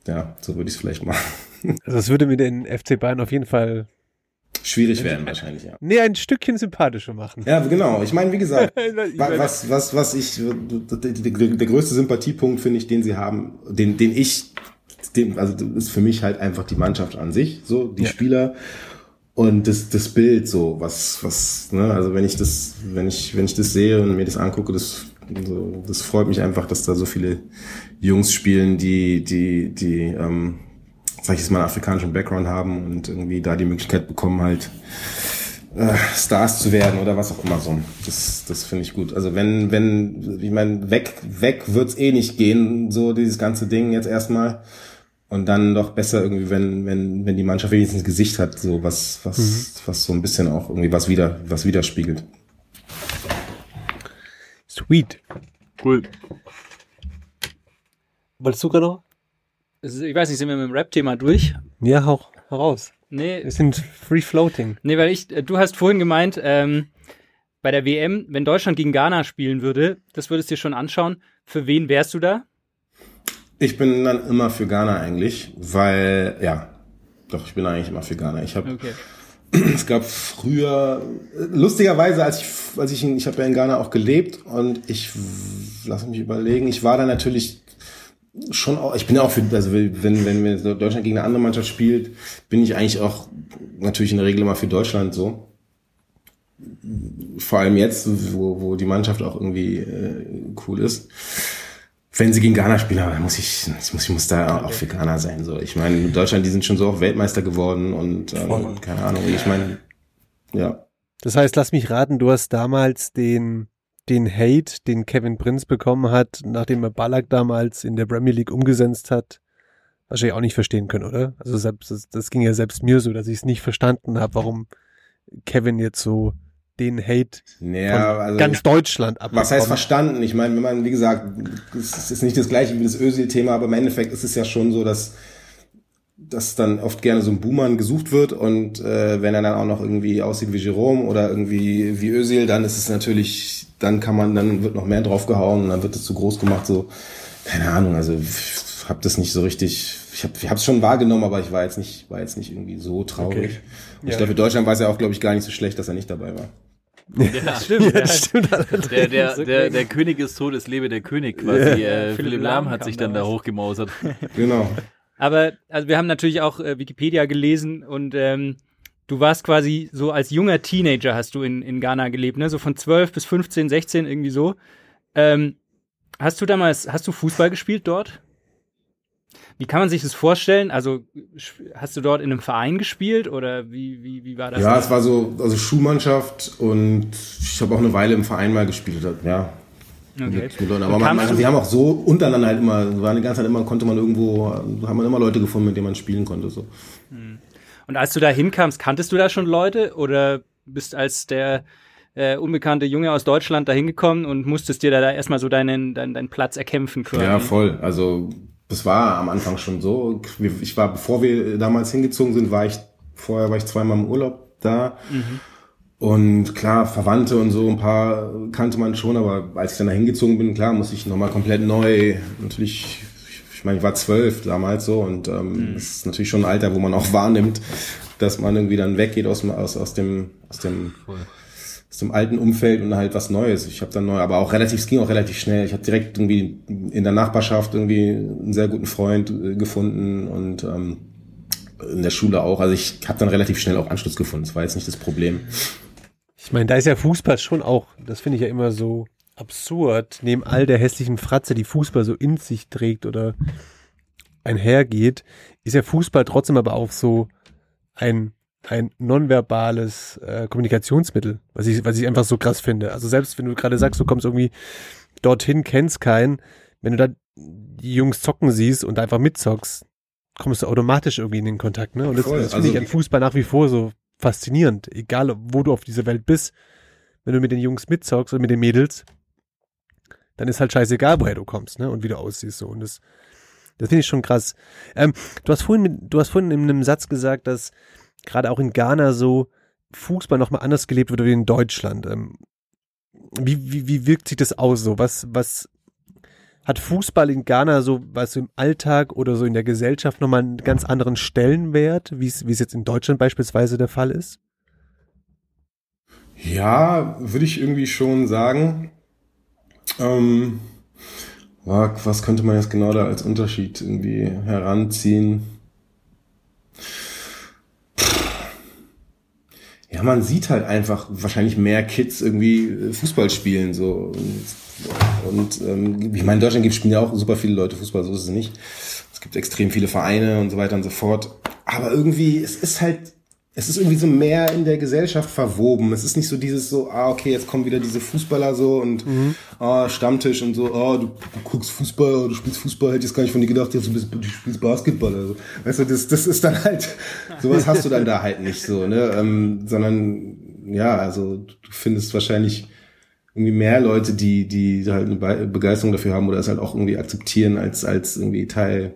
ja, so würde ich es vielleicht machen. Also das würde mir den F C Bayern auf jeden Fall schwierig werden wahrscheinlich, ja. Nee, ein Stückchen sympathischer machen. Ja, genau. Ich meine, wie gesagt, was, was, was ich, der größte Sympathiepunkt, finde ich, den sie haben, den, den ich, den, also, das ist für mich halt einfach die Mannschaft an sich, so, die ja. Spieler und das, das Bild, so, was, was, ne, also wenn ich das, wenn ich, wenn ich das sehe und mir das angucke, das, so, das freut mich einfach, dass da so viele Jungs spielen, die, die, die, ähm, sag ich jetzt mal, einen afrikanischen Background haben und irgendwie da die Möglichkeit bekommen, halt äh, Stars zu werden oder was auch immer so. Das, das finde ich gut. Also wenn, wenn, ich meine, weg, weg wird's eh nicht gehen, so dieses ganze Ding jetzt erstmal. Und dann doch besser irgendwie, wenn, wenn, wenn die Mannschaft wenigstens ein Gesicht hat, so was, was, mhm. was so ein bisschen auch irgendwie was wieder, was widerspiegelt. Sweet. Cool. Wolltest du gerade noch? Ich weiß nicht, sind wir mit dem Rap-Thema durch? Ja, hau, hau raus. Nee. Wir sind free floating. Nee, weil ich, du hast vorhin gemeint, ähm, bei der W M, wenn Deutschland gegen Ghana spielen würde, das würdest du dir schon anschauen. Für wen wärst du da? Ich bin dann immer für Ghana eigentlich, weil, ja, doch, ich bin eigentlich immer für Ghana. Ich habe, okay. Es gab früher, lustigerweise, als ich, als ich, ich habe ja in Ghana auch gelebt und ich, lass mich überlegen, ich war da natürlich schon auch, ich bin ja auch für, also wenn, wenn wir Deutschland gegen eine andere Mannschaft spielt, bin ich eigentlich auch natürlich in der Regel immer für Deutschland so. Vor allem jetzt, wo, wo die Mannschaft auch irgendwie äh, cool ist. Wenn sie gegen Ghana spielen, aber muss ich, ich muss, ich muss da auch für Ghana sein. So, ich meine, Deutschland, die sind schon so auch Weltmeister geworden und ähm, keine Ahnung. Ich meine, ja. Das heißt, lass mich raten, du hast damals den den Hate, den Kevin Prinz bekommen hat, nachdem er Ballack damals in der Premier League umgesetzt hat, wahrscheinlich auch nicht verstehen können, oder? Also selbst das, das ging ja selbst mir so, dass ich es nicht verstanden habe, warum Kevin jetzt so den Hate naja, von also, ganz Deutschland ab. Was heißt verstanden? Ich meine, wenn man, wie gesagt, es ist nicht das gleiche wie das Özil-Thema, aber im Endeffekt ist es ja schon so, dass dass dann oft gerne so ein Buhmann gesucht wird und äh, wenn er dann auch noch irgendwie aussieht wie Jerome oder irgendwie wie Özil, dann ist es natürlich, dann kann man, dann wird noch mehr draufgehauen und dann wird es zu groß gemacht, so, keine Ahnung, also ich hab das nicht so richtig, ich hab, ich hab's schon wahrgenommen, aber ich war jetzt nicht, war jetzt nicht irgendwie so traurig. Okay. Und ja. Ich glaube, für Deutschland war es ja auch, glaube ich, gar nicht so schlecht, dass er nicht dabei war. Ja, das stimmt. Ja, das der, stimmt halt. der, der, der, der König ist tot, es lebe der König quasi. Ja. Äh, Philipp Lahm hat sich dann da hochgemausert. Genau. Aber also wir haben natürlich auch äh, Wikipedia gelesen und ähm, du warst quasi so als junger Teenager hast du in, in Ghana gelebt, ne? So von zwölf bis fünfzehn, sechzehn, irgendwie so. Ähm, hast du damals, hast du Fußball gespielt dort? Wie kann man sich das vorstellen? Also hast du dort in einem Verein gespielt oder wie, wie, wie war das? Ja, da? Es war so, also Schulmannschaft und ich habe auch eine Weile im Verein mal gespielt. Ja. Okay. Aber man, also wir haben auch so untereinander halt immer, war eine ganze Zeit immer, konnte man irgendwo, haben man immer Leute gefunden, mit denen man spielen konnte. So. Und als du da hinkamst, kanntest du da schon Leute oder bist als der Äh, unbekannte Junge aus Deutschland da hingekommen und musstest dir da, da erstmal so deinen, deinen, deinen Platz erkämpfen können? Ja, voll. Also das war am Anfang schon so. Ich war, bevor wir damals hingezogen sind, war ich, vorher war ich zweimal im Urlaub da. Mhm. Und klar, Verwandte und so, ein paar kannte man schon, aber als ich dann da hingezogen bin, klar, musste ich nochmal komplett neu, natürlich, ich meine, ich war zwölf damals so und ähm, mhm. Das ist natürlich schon ein Alter, wo man auch wahrnimmt, dass man irgendwie dann weggeht aus, aus, aus dem, aus dem, voll. aus dem alten Umfeld und halt was Neues. Ich habe dann neu, aber auch relativ, es ging auch relativ schnell. Ich habe direkt irgendwie in der Nachbarschaft irgendwie einen sehr guten Freund gefunden und ähm, in der Schule auch. Also ich habe dann relativ schnell auch Anschluss gefunden. Das war jetzt nicht das Problem. Ich meine, da ist ja Fußball schon auch, das finde ich ja immer so absurd, neben all der hässlichen Fratze, die Fußball so in sich trägt oder einhergeht, ist ja Fußball trotzdem aber auch so ein ein nonverbales äh, Kommunikationsmittel, was ich, was ich einfach so krass finde. Also selbst wenn du gerade sagst, du kommst irgendwie dorthin, kennst keinen, wenn du da die Jungs zocken siehst und einfach mitzockst, kommst du automatisch irgendwie in den Kontakt, ne? Und das, das finde ich an Fußball nach wie vor so faszinierend. Egal, wo du auf dieser Welt bist, wenn du mit den Jungs mitzockst oder mit den Mädels, dann ist halt scheißegal, woher du kommst, ne? Und wie du aussiehst, so. Und das, das finde ich schon krass. Ähm, du hast vorhin, mit, du hast vorhin in einem Satz gesagt, dass gerade auch in Ghana so Fußball nochmal anders gelebt wird wie in Deutschland. Wie, wie, wie wirkt sich das aus so? Was, was hat Fußball in Ghana so, was so im Alltag oder so in der Gesellschaft nochmal einen ganz anderen Stellenwert, wie es jetzt in Deutschland beispielsweise der Fall ist? Ja, würde ich irgendwie schon sagen. Ähm, was könnte man jetzt genau da als Unterschied irgendwie heranziehen? Ja, man sieht halt einfach wahrscheinlich mehr Kids irgendwie Fußball spielen, so. Und, ähm, ich meine, in Deutschland gibt, spielen ja auch super viele Leute Fußball, so ist es nicht. Es gibt extrem viele Vereine und so weiter und so fort. Aber irgendwie, es ist halt, es ist irgendwie so mehr in der Gesellschaft verwoben. Es ist nicht so dieses so, ah, okay, jetzt kommen wieder diese Fußballer so und, mhm. ah, Stammtisch und so, ah, du, du guckst Fußball, du spielst Fußball, hätte ich jetzt gar nicht von dir gedacht, jetzt, du, bist, du spielst Basketball, also. Weißt du, das, das ist dann halt, sowas hast du dann da halt nicht so, ne, ähm, sondern, ja, also, du findest wahrscheinlich irgendwie mehr Leute, die, die halt eine Be- Begeisterung dafür haben oder es halt auch irgendwie akzeptieren als, als irgendwie Teil,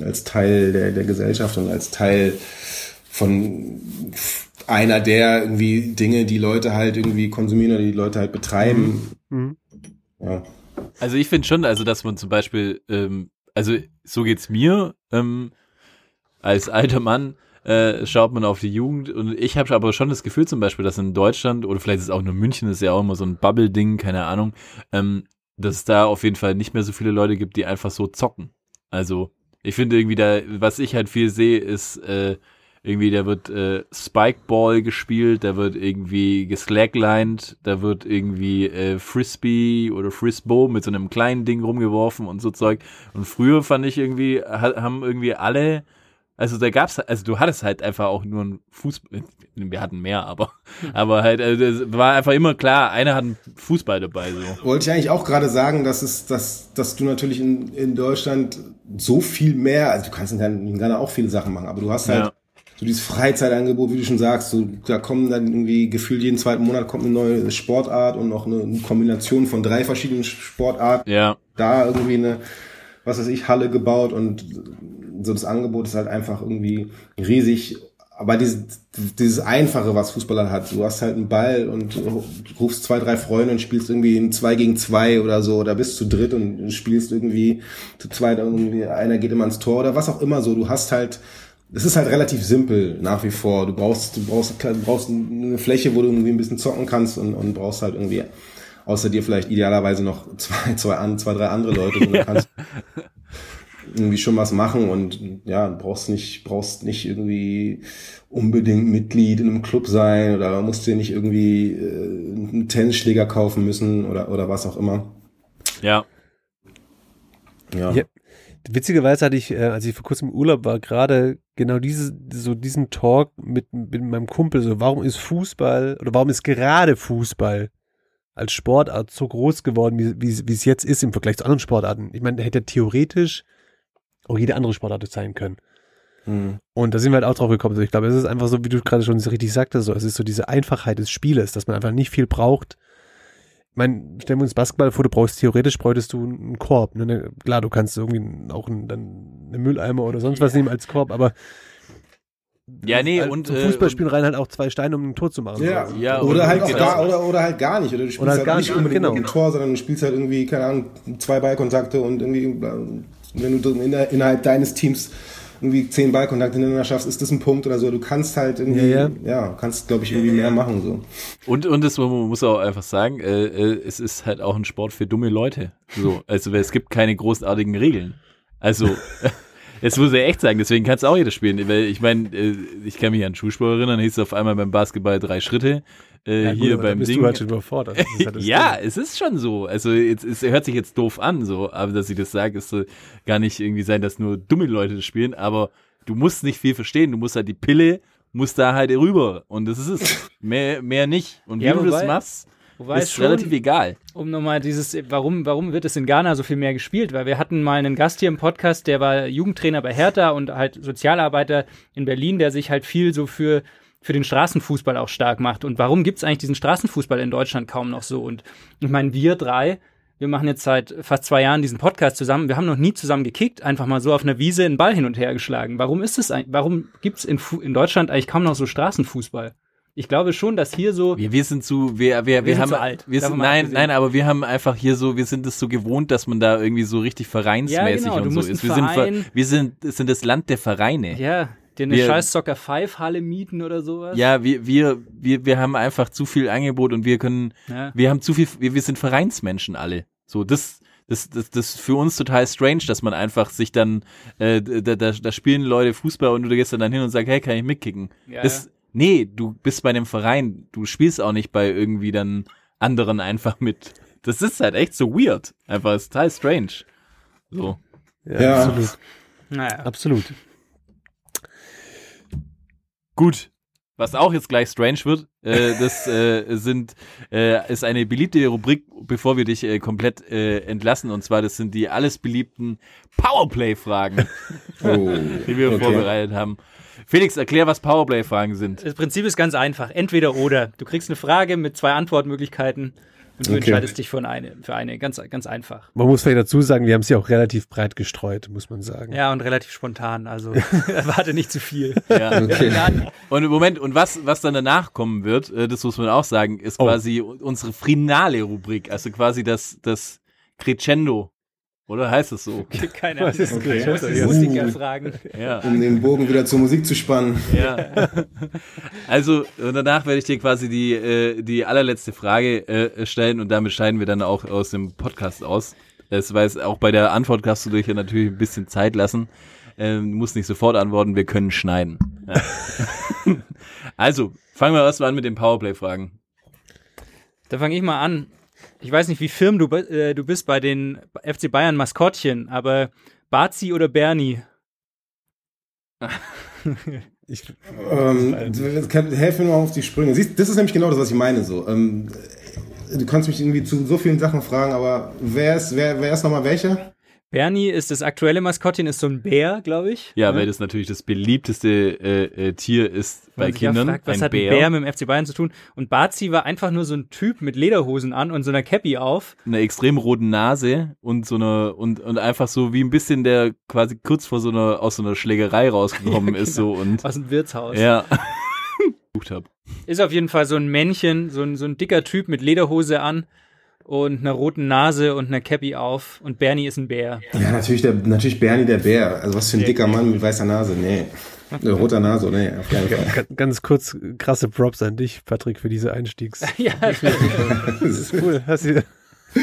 als Teil der, der Gesellschaft und als Teil von einer der irgendwie Dinge, die Leute halt irgendwie konsumieren oder die Leute halt betreiben. Mhm. Ja. Also ich finde schon, also dass man zum Beispiel, ähm, also so geht's mir, ähm, als alter Mann äh, schaut man auf die Jugend und ich habe aber schon das Gefühl zum Beispiel, dass in Deutschland oder vielleicht ist es auch nur München, ist ja auch immer so ein Bubble-Ding, keine Ahnung, ähm, dass es da auf jeden Fall nicht mehr so viele Leute gibt, die einfach so zocken. Also ich finde irgendwie da, was ich halt viel sehe, ist äh, irgendwie, da wird äh, Spikeball gespielt, da wird irgendwie geslacklined, da wird irgendwie äh, Frisbee oder Frisbo mit so einem kleinen Ding rumgeworfen und so Zeug. Und früher fand ich irgendwie, ha- haben irgendwie alle, also da gab's, also du hattest halt einfach auch nur einen Fußball, wir hatten mehr, aber aber halt, also das war einfach immer klar, einer hat einen Fußball dabei. So. Wollte ich eigentlich auch gerade sagen, dass es, dass, dass du natürlich in, in Deutschland so viel mehr, also du kannst in, in Ghana auch viele Sachen machen, aber du hast halt, ja. So dieses Freizeitangebot, wie du schon sagst, so, da kommen dann irgendwie gefühlt jeden zweiten Monat kommt eine neue Sportart und noch eine Kombination von drei verschiedenen Sportarten. Ja. Da irgendwie eine, was weiß ich, Halle gebaut und so das Angebot ist halt einfach irgendwie riesig. Aber dieses, dieses Einfache, was Fußballer hat, du hast halt einen Ball und rufst zwei, drei Freunde und spielst irgendwie ein zwei gegen zwei oder so oder bist zu dritt und spielst irgendwie zu zweit, irgendwie einer geht immer ans Tor oder was auch immer so. Du hast halt Es ist halt relativ simpel nach wie vor. Du brauchst, du brauchst, du brauchst eine Fläche, wo du irgendwie ein bisschen zocken kannst und, und brauchst halt irgendwie außer dir vielleicht idealerweise noch zwei, zwei, zwei drei andere Leute, und du kannst irgendwie schon was machen und ja, du brauchst nicht, brauchst nicht irgendwie unbedingt Mitglied in einem Club sein oder musst dir nicht irgendwie äh, einen Tennisschläger kaufen müssen oder oder was auch immer. Ja. Ja. ja. Witzigerweise hatte ich, äh, als ich vor kurzem im Urlaub war, gerade genau diese, so diesen Talk mit, mit meinem Kumpel, so warum ist Fußball oder warum ist gerade Fußball als Sportart so groß geworden, wie, wie, wie es jetzt ist im Vergleich zu anderen Sportarten. Ich meine, der hätte theoretisch auch jede andere Sportart sein können. Mhm. Und da sind wir halt auch drauf gekommen. Ich glaube, es ist einfach so, wie du gerade schon richtig sagtest, so, es ist so diese Einfachheit des Spieles, dass man einfach nicht viel braucht. Ich meine, stellen wir uns Basketball vor, du brauchst theoretisch, bräuchtest du einen Korb. Ne? Klar, du kannst irgendwie auch einen, dann einen Mülleimer oder sonst was nehmen als Korb, aber ja, nee, halt und, zum Fußballspielen und, rein halt auch zwei Steine, um ein Tor zu machen. Ja, so. ja oder, oder halt auch gar, oder, oder halt gar nicht. Oder du spielst oder halt, halt gar nicht unbedingt genau. ein Tor, sondern du spielst halt irgendwie, keine Ahnung, zwei Ballkontakte und irgendwie, wenn du innerhalb deines Teams irgendwie zehn Ballkontakte ineinander schaffst, ist das ein Punkt oder so. Du kannst halt irgendwie, ja, ja. ja kannst, glaube ich, irgendwie mehr machen. So. Und und das, man muss auch einfach sagen, äh, es ist halt auch ein Sport für dumme Leute. So, also es gibt keine großartigen Regeln. Also, das muss ich echt sagen, deswegen kannst du auch jeder spielen. Weil ich meine, ich kann mich an Schulsport erinnern, hieß es auf einmal beim Basketball drei Schritte. Äh, ja, gut, hier beim bist Ding. Du halt schon überfordert. Halt ja, stimmt. Es ist schon so. Also jetzt, es hört sich jetzt doof an, so, aber dass ich das sage, ist so gar nicht irgendwie sein, dass nur dumme Leute das spielen. Aber du musst nicht viel verstehen. Du musst halt die Pille, musst da halt rüber. Und das ist es. Mehr, mehr nicht. Und ja, wie wobei, du das machst, ist schon, relativ egal. Um nochmal dieses, warum, warum wird es in Ghana so viel mehr gespielt? Weil wir hatten mal einen Gast hier im Podcast, der war Jugendtrainer bei Hertha und halt Sozialarbeiter in Berlin, der sich halt viel so für für den Straßenfußball auch stark macht. Und warum gibt es eigentlich diesen Straßenfußball in Deutschland kaum noch so? Und ich meine, wir drei, wir machen jetzt seit fast zwei Jahren diesen Podcast zusammen. Wir haben noch nie zusammen gekickt, einfach mal so auf einer Wiese einen Ball hin und her geschlagen. Warum ist es eigentlich, warum gibt es in, in Deutschland eigentlich kaum noch so Straßenfußball? Ich glaube schon, dass hier so... Wir, wir sind zu... Wir, wir, wir, wir sind haben, zu alt. Wir sind, nein, nein, aber wir haben einfach hier so... Wir sind es so gewohnt, dass man da irgendwie so richtig vereinsmäßig ja, genau, und so ist. Wir Verein, sind, wir sind, sind das Land der Vereine. Ja, dir eine wir, scheiß Soccer fünf Halle mieten oder sowas? Ja, wir wir wir wir haben einfach zu viel Angebot und wir können ja. wir haben zu viel wir, wir sind Vereinsmenschen alle. So das das das das ist für uns total strange, dass man einfach sich dann äh, da, da da spielen Leute Fußball und du gehst dann hin und sagst, hey, kann ich mitkicken? Ja, das, ja. Nee, du bist bei einem Verein, du spielst auch nicht bei irgendwie dann anderen einfach mit. Das ist halt echt so weird, einfach ist total strange. So. Ja, ja. absolut. Naja. Absolut. Gut, was auch jetzt gleich strange wird, äh, das äh, sind äh, ist eine beliebte Rubrik, bevor wir dich äh, komplett äh, entlassen. Und zwar, das sind die alles beliebten Powerplay-Fragen, oh, die wir okay. vorbereitet haben. Felix, erklär, was Powerplay-Fragen sind. Das Prinzip ist ganz einfach, entweder oder. Du kriegst eine Frage mit zwei Antwortmöglichkeiten Und du okay. entscheidest dich für eine, für eine, ganz, ganz einfach. Man muss vielleicht dazu sagen, wir haben sie auch relativ breit gestreut, muss man sagen. Ja, und relativ spontan, also erwarte nicht zu viel. Ja. Okay. Und im Moment, und was, was dann danach kommen wird, das muss man auch sagen, ist oh. quasi unsere Finale-Rubrik, also quasi das, das Crescendo. Oder heißt es so? Okay, keine Ahnung. Ich okay. muss die Musiker uh, fragen. Ja. Um den Bogen wieder zur Musik zu spannen. Ja. Also danach werde ich dir quasi die, äh, die allerletzte Frage äh, stellen und damit scheiden wir dann auch aus dem Podcast aus. Das weiß, auch bei der Antwort kannst du dich ja natürlich ein bisschen Zeit lassen. Ähm, du musst nicht sofort antworten, wir können schneiden. Ja. Also, fangen wir erstmal an mit den Powerplay-Fragen. Da fange ich mal an. Ich weiß nicht, wie firm du, äh, du bist bei den F C Bayern-Maskottchen, aber Bazi oder Berni? Ich, ähm, helf mir mal auf die Sprünge. Siehst, das ist nämlich genau das, was ich meine. So. Ähm, du kannst mich irgendwie zu so vielen Sachen fragen, aber wer ist, wer, wer ist nochmal welcher? Berni ist das aktuelle Maskottchen, ist so ein Bär, glaube ich. Ja, ja, weil das natürlich das beliebteste äh, äh, Tier ist bei Kindern. Fragt, was ein hat ein Bär. Bär mit dem F C Bayern zu tun? Und Bazi war einfach nur so ein Typ mit Lederhosen an und so einer Cappy auf. Einer extrem roten Nase und so einer und, und einfach so wie ein bisschen der quasi kurz vor so einer aus so einer Schlägerei rausgekommen ja, genau. ist so und aus dem Wirtshaus. Ja. Ist auf jeden Fall so ein Männchen, so ein so ein dicker Typ mit Lederhose an. Und einer roten Nase und einer Cappy auf. Und Bernie ist ein Bär. Ja, natürlich, der, natürlich Bernie der Bär. Also was für ein ja, dicker Mann mit weißer Nase. Nee, roter Nase, nee, auf keinen Fall. Ganz kurz, krasse Props an dich, Patrick, für diese Einstiegs. Ja, das ist cool.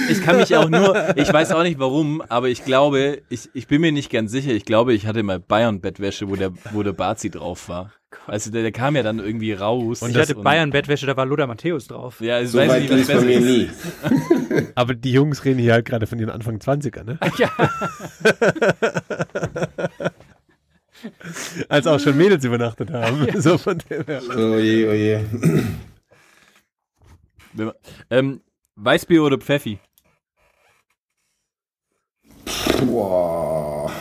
Ich kann mich auch nur, ich weiß auch nicht warum, aber ich glaube, ich, ich bin mir nicht ganz sicher. Ich glaube, ich hatte mal Bayern-Bettwäsche, wo der, wo der Bazi drauf war. Also der, der kam ja dann irgendwie raus. Und ich hatte Bayern-Bettwäsche, da war Lothar Matthäus drauf. Ja, ich so weiß nicht, was besser ist. Nie. Aber die Jungs reden hier halt gerade von ihren Anfang zwanziger, ne? Ja. Als auch schon Mädels übernachtet haben. Ja. So von dem her. Oh je, oh je. ähm, Weißbier oder Pfeffi? Boah.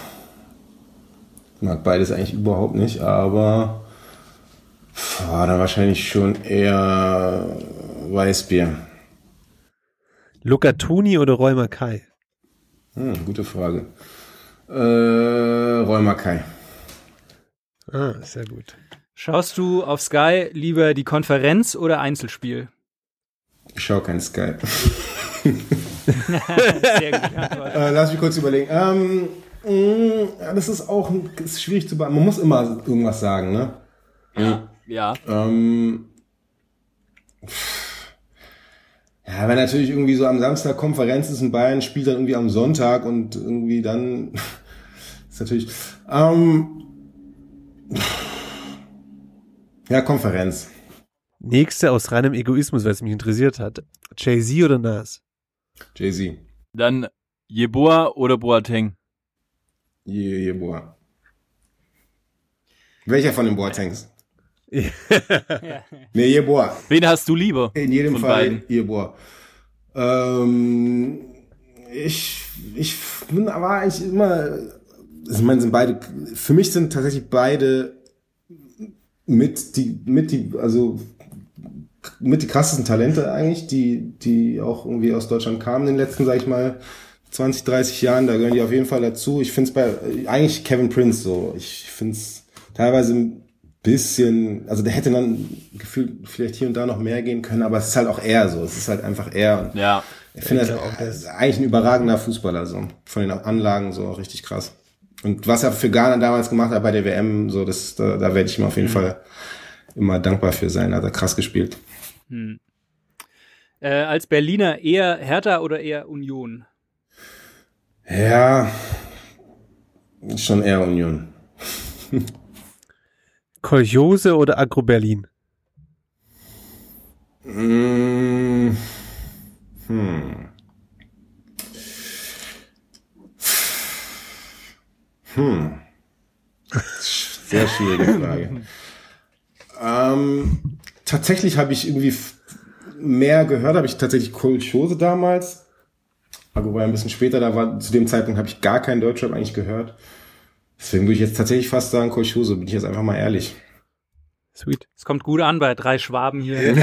Mag beides eigentlich überhaupt nicht, aber... War dann wahrscheinlich schon eher Weißbier. Lukatuni oder Räumerkai? Hm, gute Frage. Äh, Räumerkai. Ah, sehr gut. Schaust du auf Sky lieber die Konferenz oder Einzelspiel? Ich schaue kein Sky. Sehr gut. Äh, lass mich kurz überlegen. Ähm, mh, das ist auch das ist schwierig zu beantworten. Man muss immer irgendwas sagen, ne? Ja. Ja. Ähm, ja, wenn natürlich irgendwie so am Samstag Konferenz ist in Bayern, spielt dann irgendwie am Sonntag und irgendwie dann ist natürlich ähm, ja, Konferenz. Nächste aus reinem Egoismus, weil es mich interessiert hat. Jay-Z oder Nas? Jay-Z. Dann Yeboah oder Boateng? Je- Yeboah. Welcher von den Boatengs? Ja. Nee, Yeboah. Wen hast du lieber? In jedem Von Fall beiden. Yeboah. Ähm, ich, ich bin aber eigentlich immer, ich meine, sind beide, für mich sind tatsächlich beide mit die, mit die, also, mit die krassesten Talente eigentlich, die, die auch irgendwie aus Deutschland kamen in den letzten, sag ich mal, zwanzig, dreißig Jahren, da gehören die auf jeden Fall dazu. Ich find's bei, eigentlich Kevin Prince so, ich find's teilweise bisschen, also der hätte dann gefühlt vielleicht hier und da noch mehr gehen können, aber es ist halt auch er so, es ist halt einfach er. Ja. Ich finde das auch, das ist eigentlich ein überragender Fußballer so, von den Anlagen so, richtig krass. Und was er für Ghana damals gemacht hat bei der W M, so das, da, da werde ich ihm auf jeden mhm. Fall immer dankbar für sein, hat er krass gespielt. Hm. Äh, als Berliner eher Hertha oder eher Union? Ja, schon eher Union. Koljose oder Agro Berlin? Hm. Hm. Hm. Sehr schwierige Frage. ähm, tatsächlich habe ich irgendwie mehr gehört, habe ich tatsächlich Koljose damals. Agro war ein bisschen später, da war zu dem Zeitpunkt habe ich gar keinen Deutschrap eigentlich gehört. Deswegen würde ich jetzt tatsächlich fast sagen, Koljose, bin ich jetzt einfach mal ehrlich. Sweet. Es kommt gut an bei drei Schwaben hier.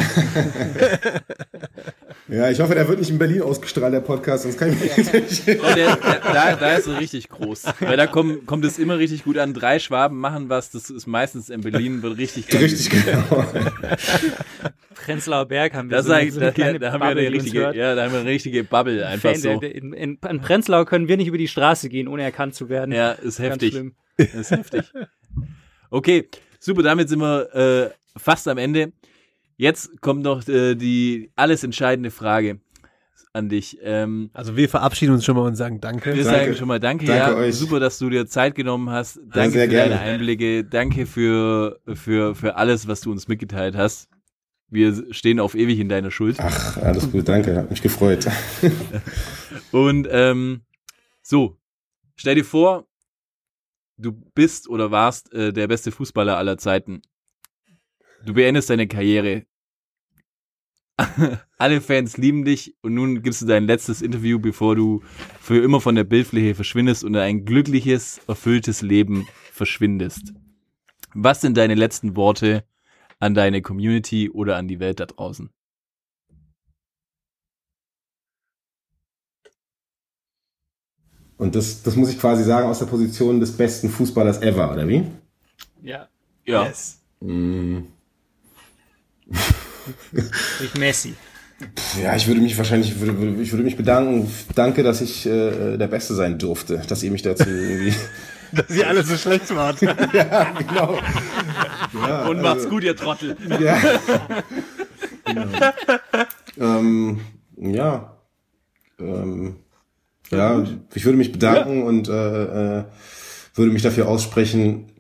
Ja, ich hoffe, der wird nicht in Berlin ausgestrahlt, der Podcast, sonst kann ich mich ja. nicht. Ja, der, der, da, da ist er richtig groß. Weil da kommt, kommt es immer richtig gut an. Drei Schwaben machen was, das ist meistens in Berlin, wird richtig geil. Richtig, genau. Prenzlauer Berg haben wir das so, ist so eine kleine da, da haben wir eine richtige, ja, da haben wir eine richtige Bubble, einfach Fan, so. In, in, in Prenzlau können wir nicht über die Straße gehen, ohne erkannt zu werden. Ja, ist Ganz heftig. Schlimm. Ist heftig. Okay, super, damit sind wir äh, fast am Ende. Jetzt kommt noch äh, die alles entscheidende Frage an dich. Ähm, also wir verabschieden uns schon mal und sagen Danke. Wir danke. sagen schon mal Danke. Danke ja, euch. Super, dass du dir Zeit genommen hast. Danke sehr für gerne. Deine Einblicke. Danke für, für, für alles, was du uns mitgeteilt hast. Wir stehen auf ewig in deiner Schuld. Ach, alles gut, danke. Hat mich gefreut. Und ähm, so, stell dir vor, du bist oder warst äh, der beste Fußballer aller Zeiten. Du beendest deine Karriere. Alle Fans lieben dich und nun gibst du dein letztes Interview, bevor du für immer von der Bildfläche verschwindest und ein glückliches, erfülltes Leben verschwindest. Was sind deine letzten Worte an deine Community oder an die Welt da draußen? Und das, das muss ich quasi sagen aus der Position des besten Fußballers ever, oder wie? Ja. Ja. Yes. Mm. Durch Messi. Ja, ich würde mich wahrscheinlich, würde, würde, ich würde mich bedanken. Danke, dass ich äh, der Beste sein durfte, dass ihr mich dazu irgendwie... dass ihr alle so schlecht wart. Ja, genau. Ja, und macht's also, gut, ihr Trottel. Ja. Ja. Ähm, ja. Ähm, ja, ich würde mich bedanken ja. und äh, äh, würde mich dafür aussprechen,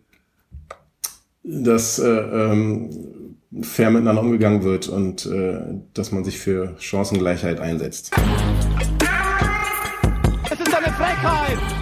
dass äh, ähm, fair miteinander umgegangen wird und äh, dass man sich für Chancengleichheit einsetzt. Es ist eine Frechheit!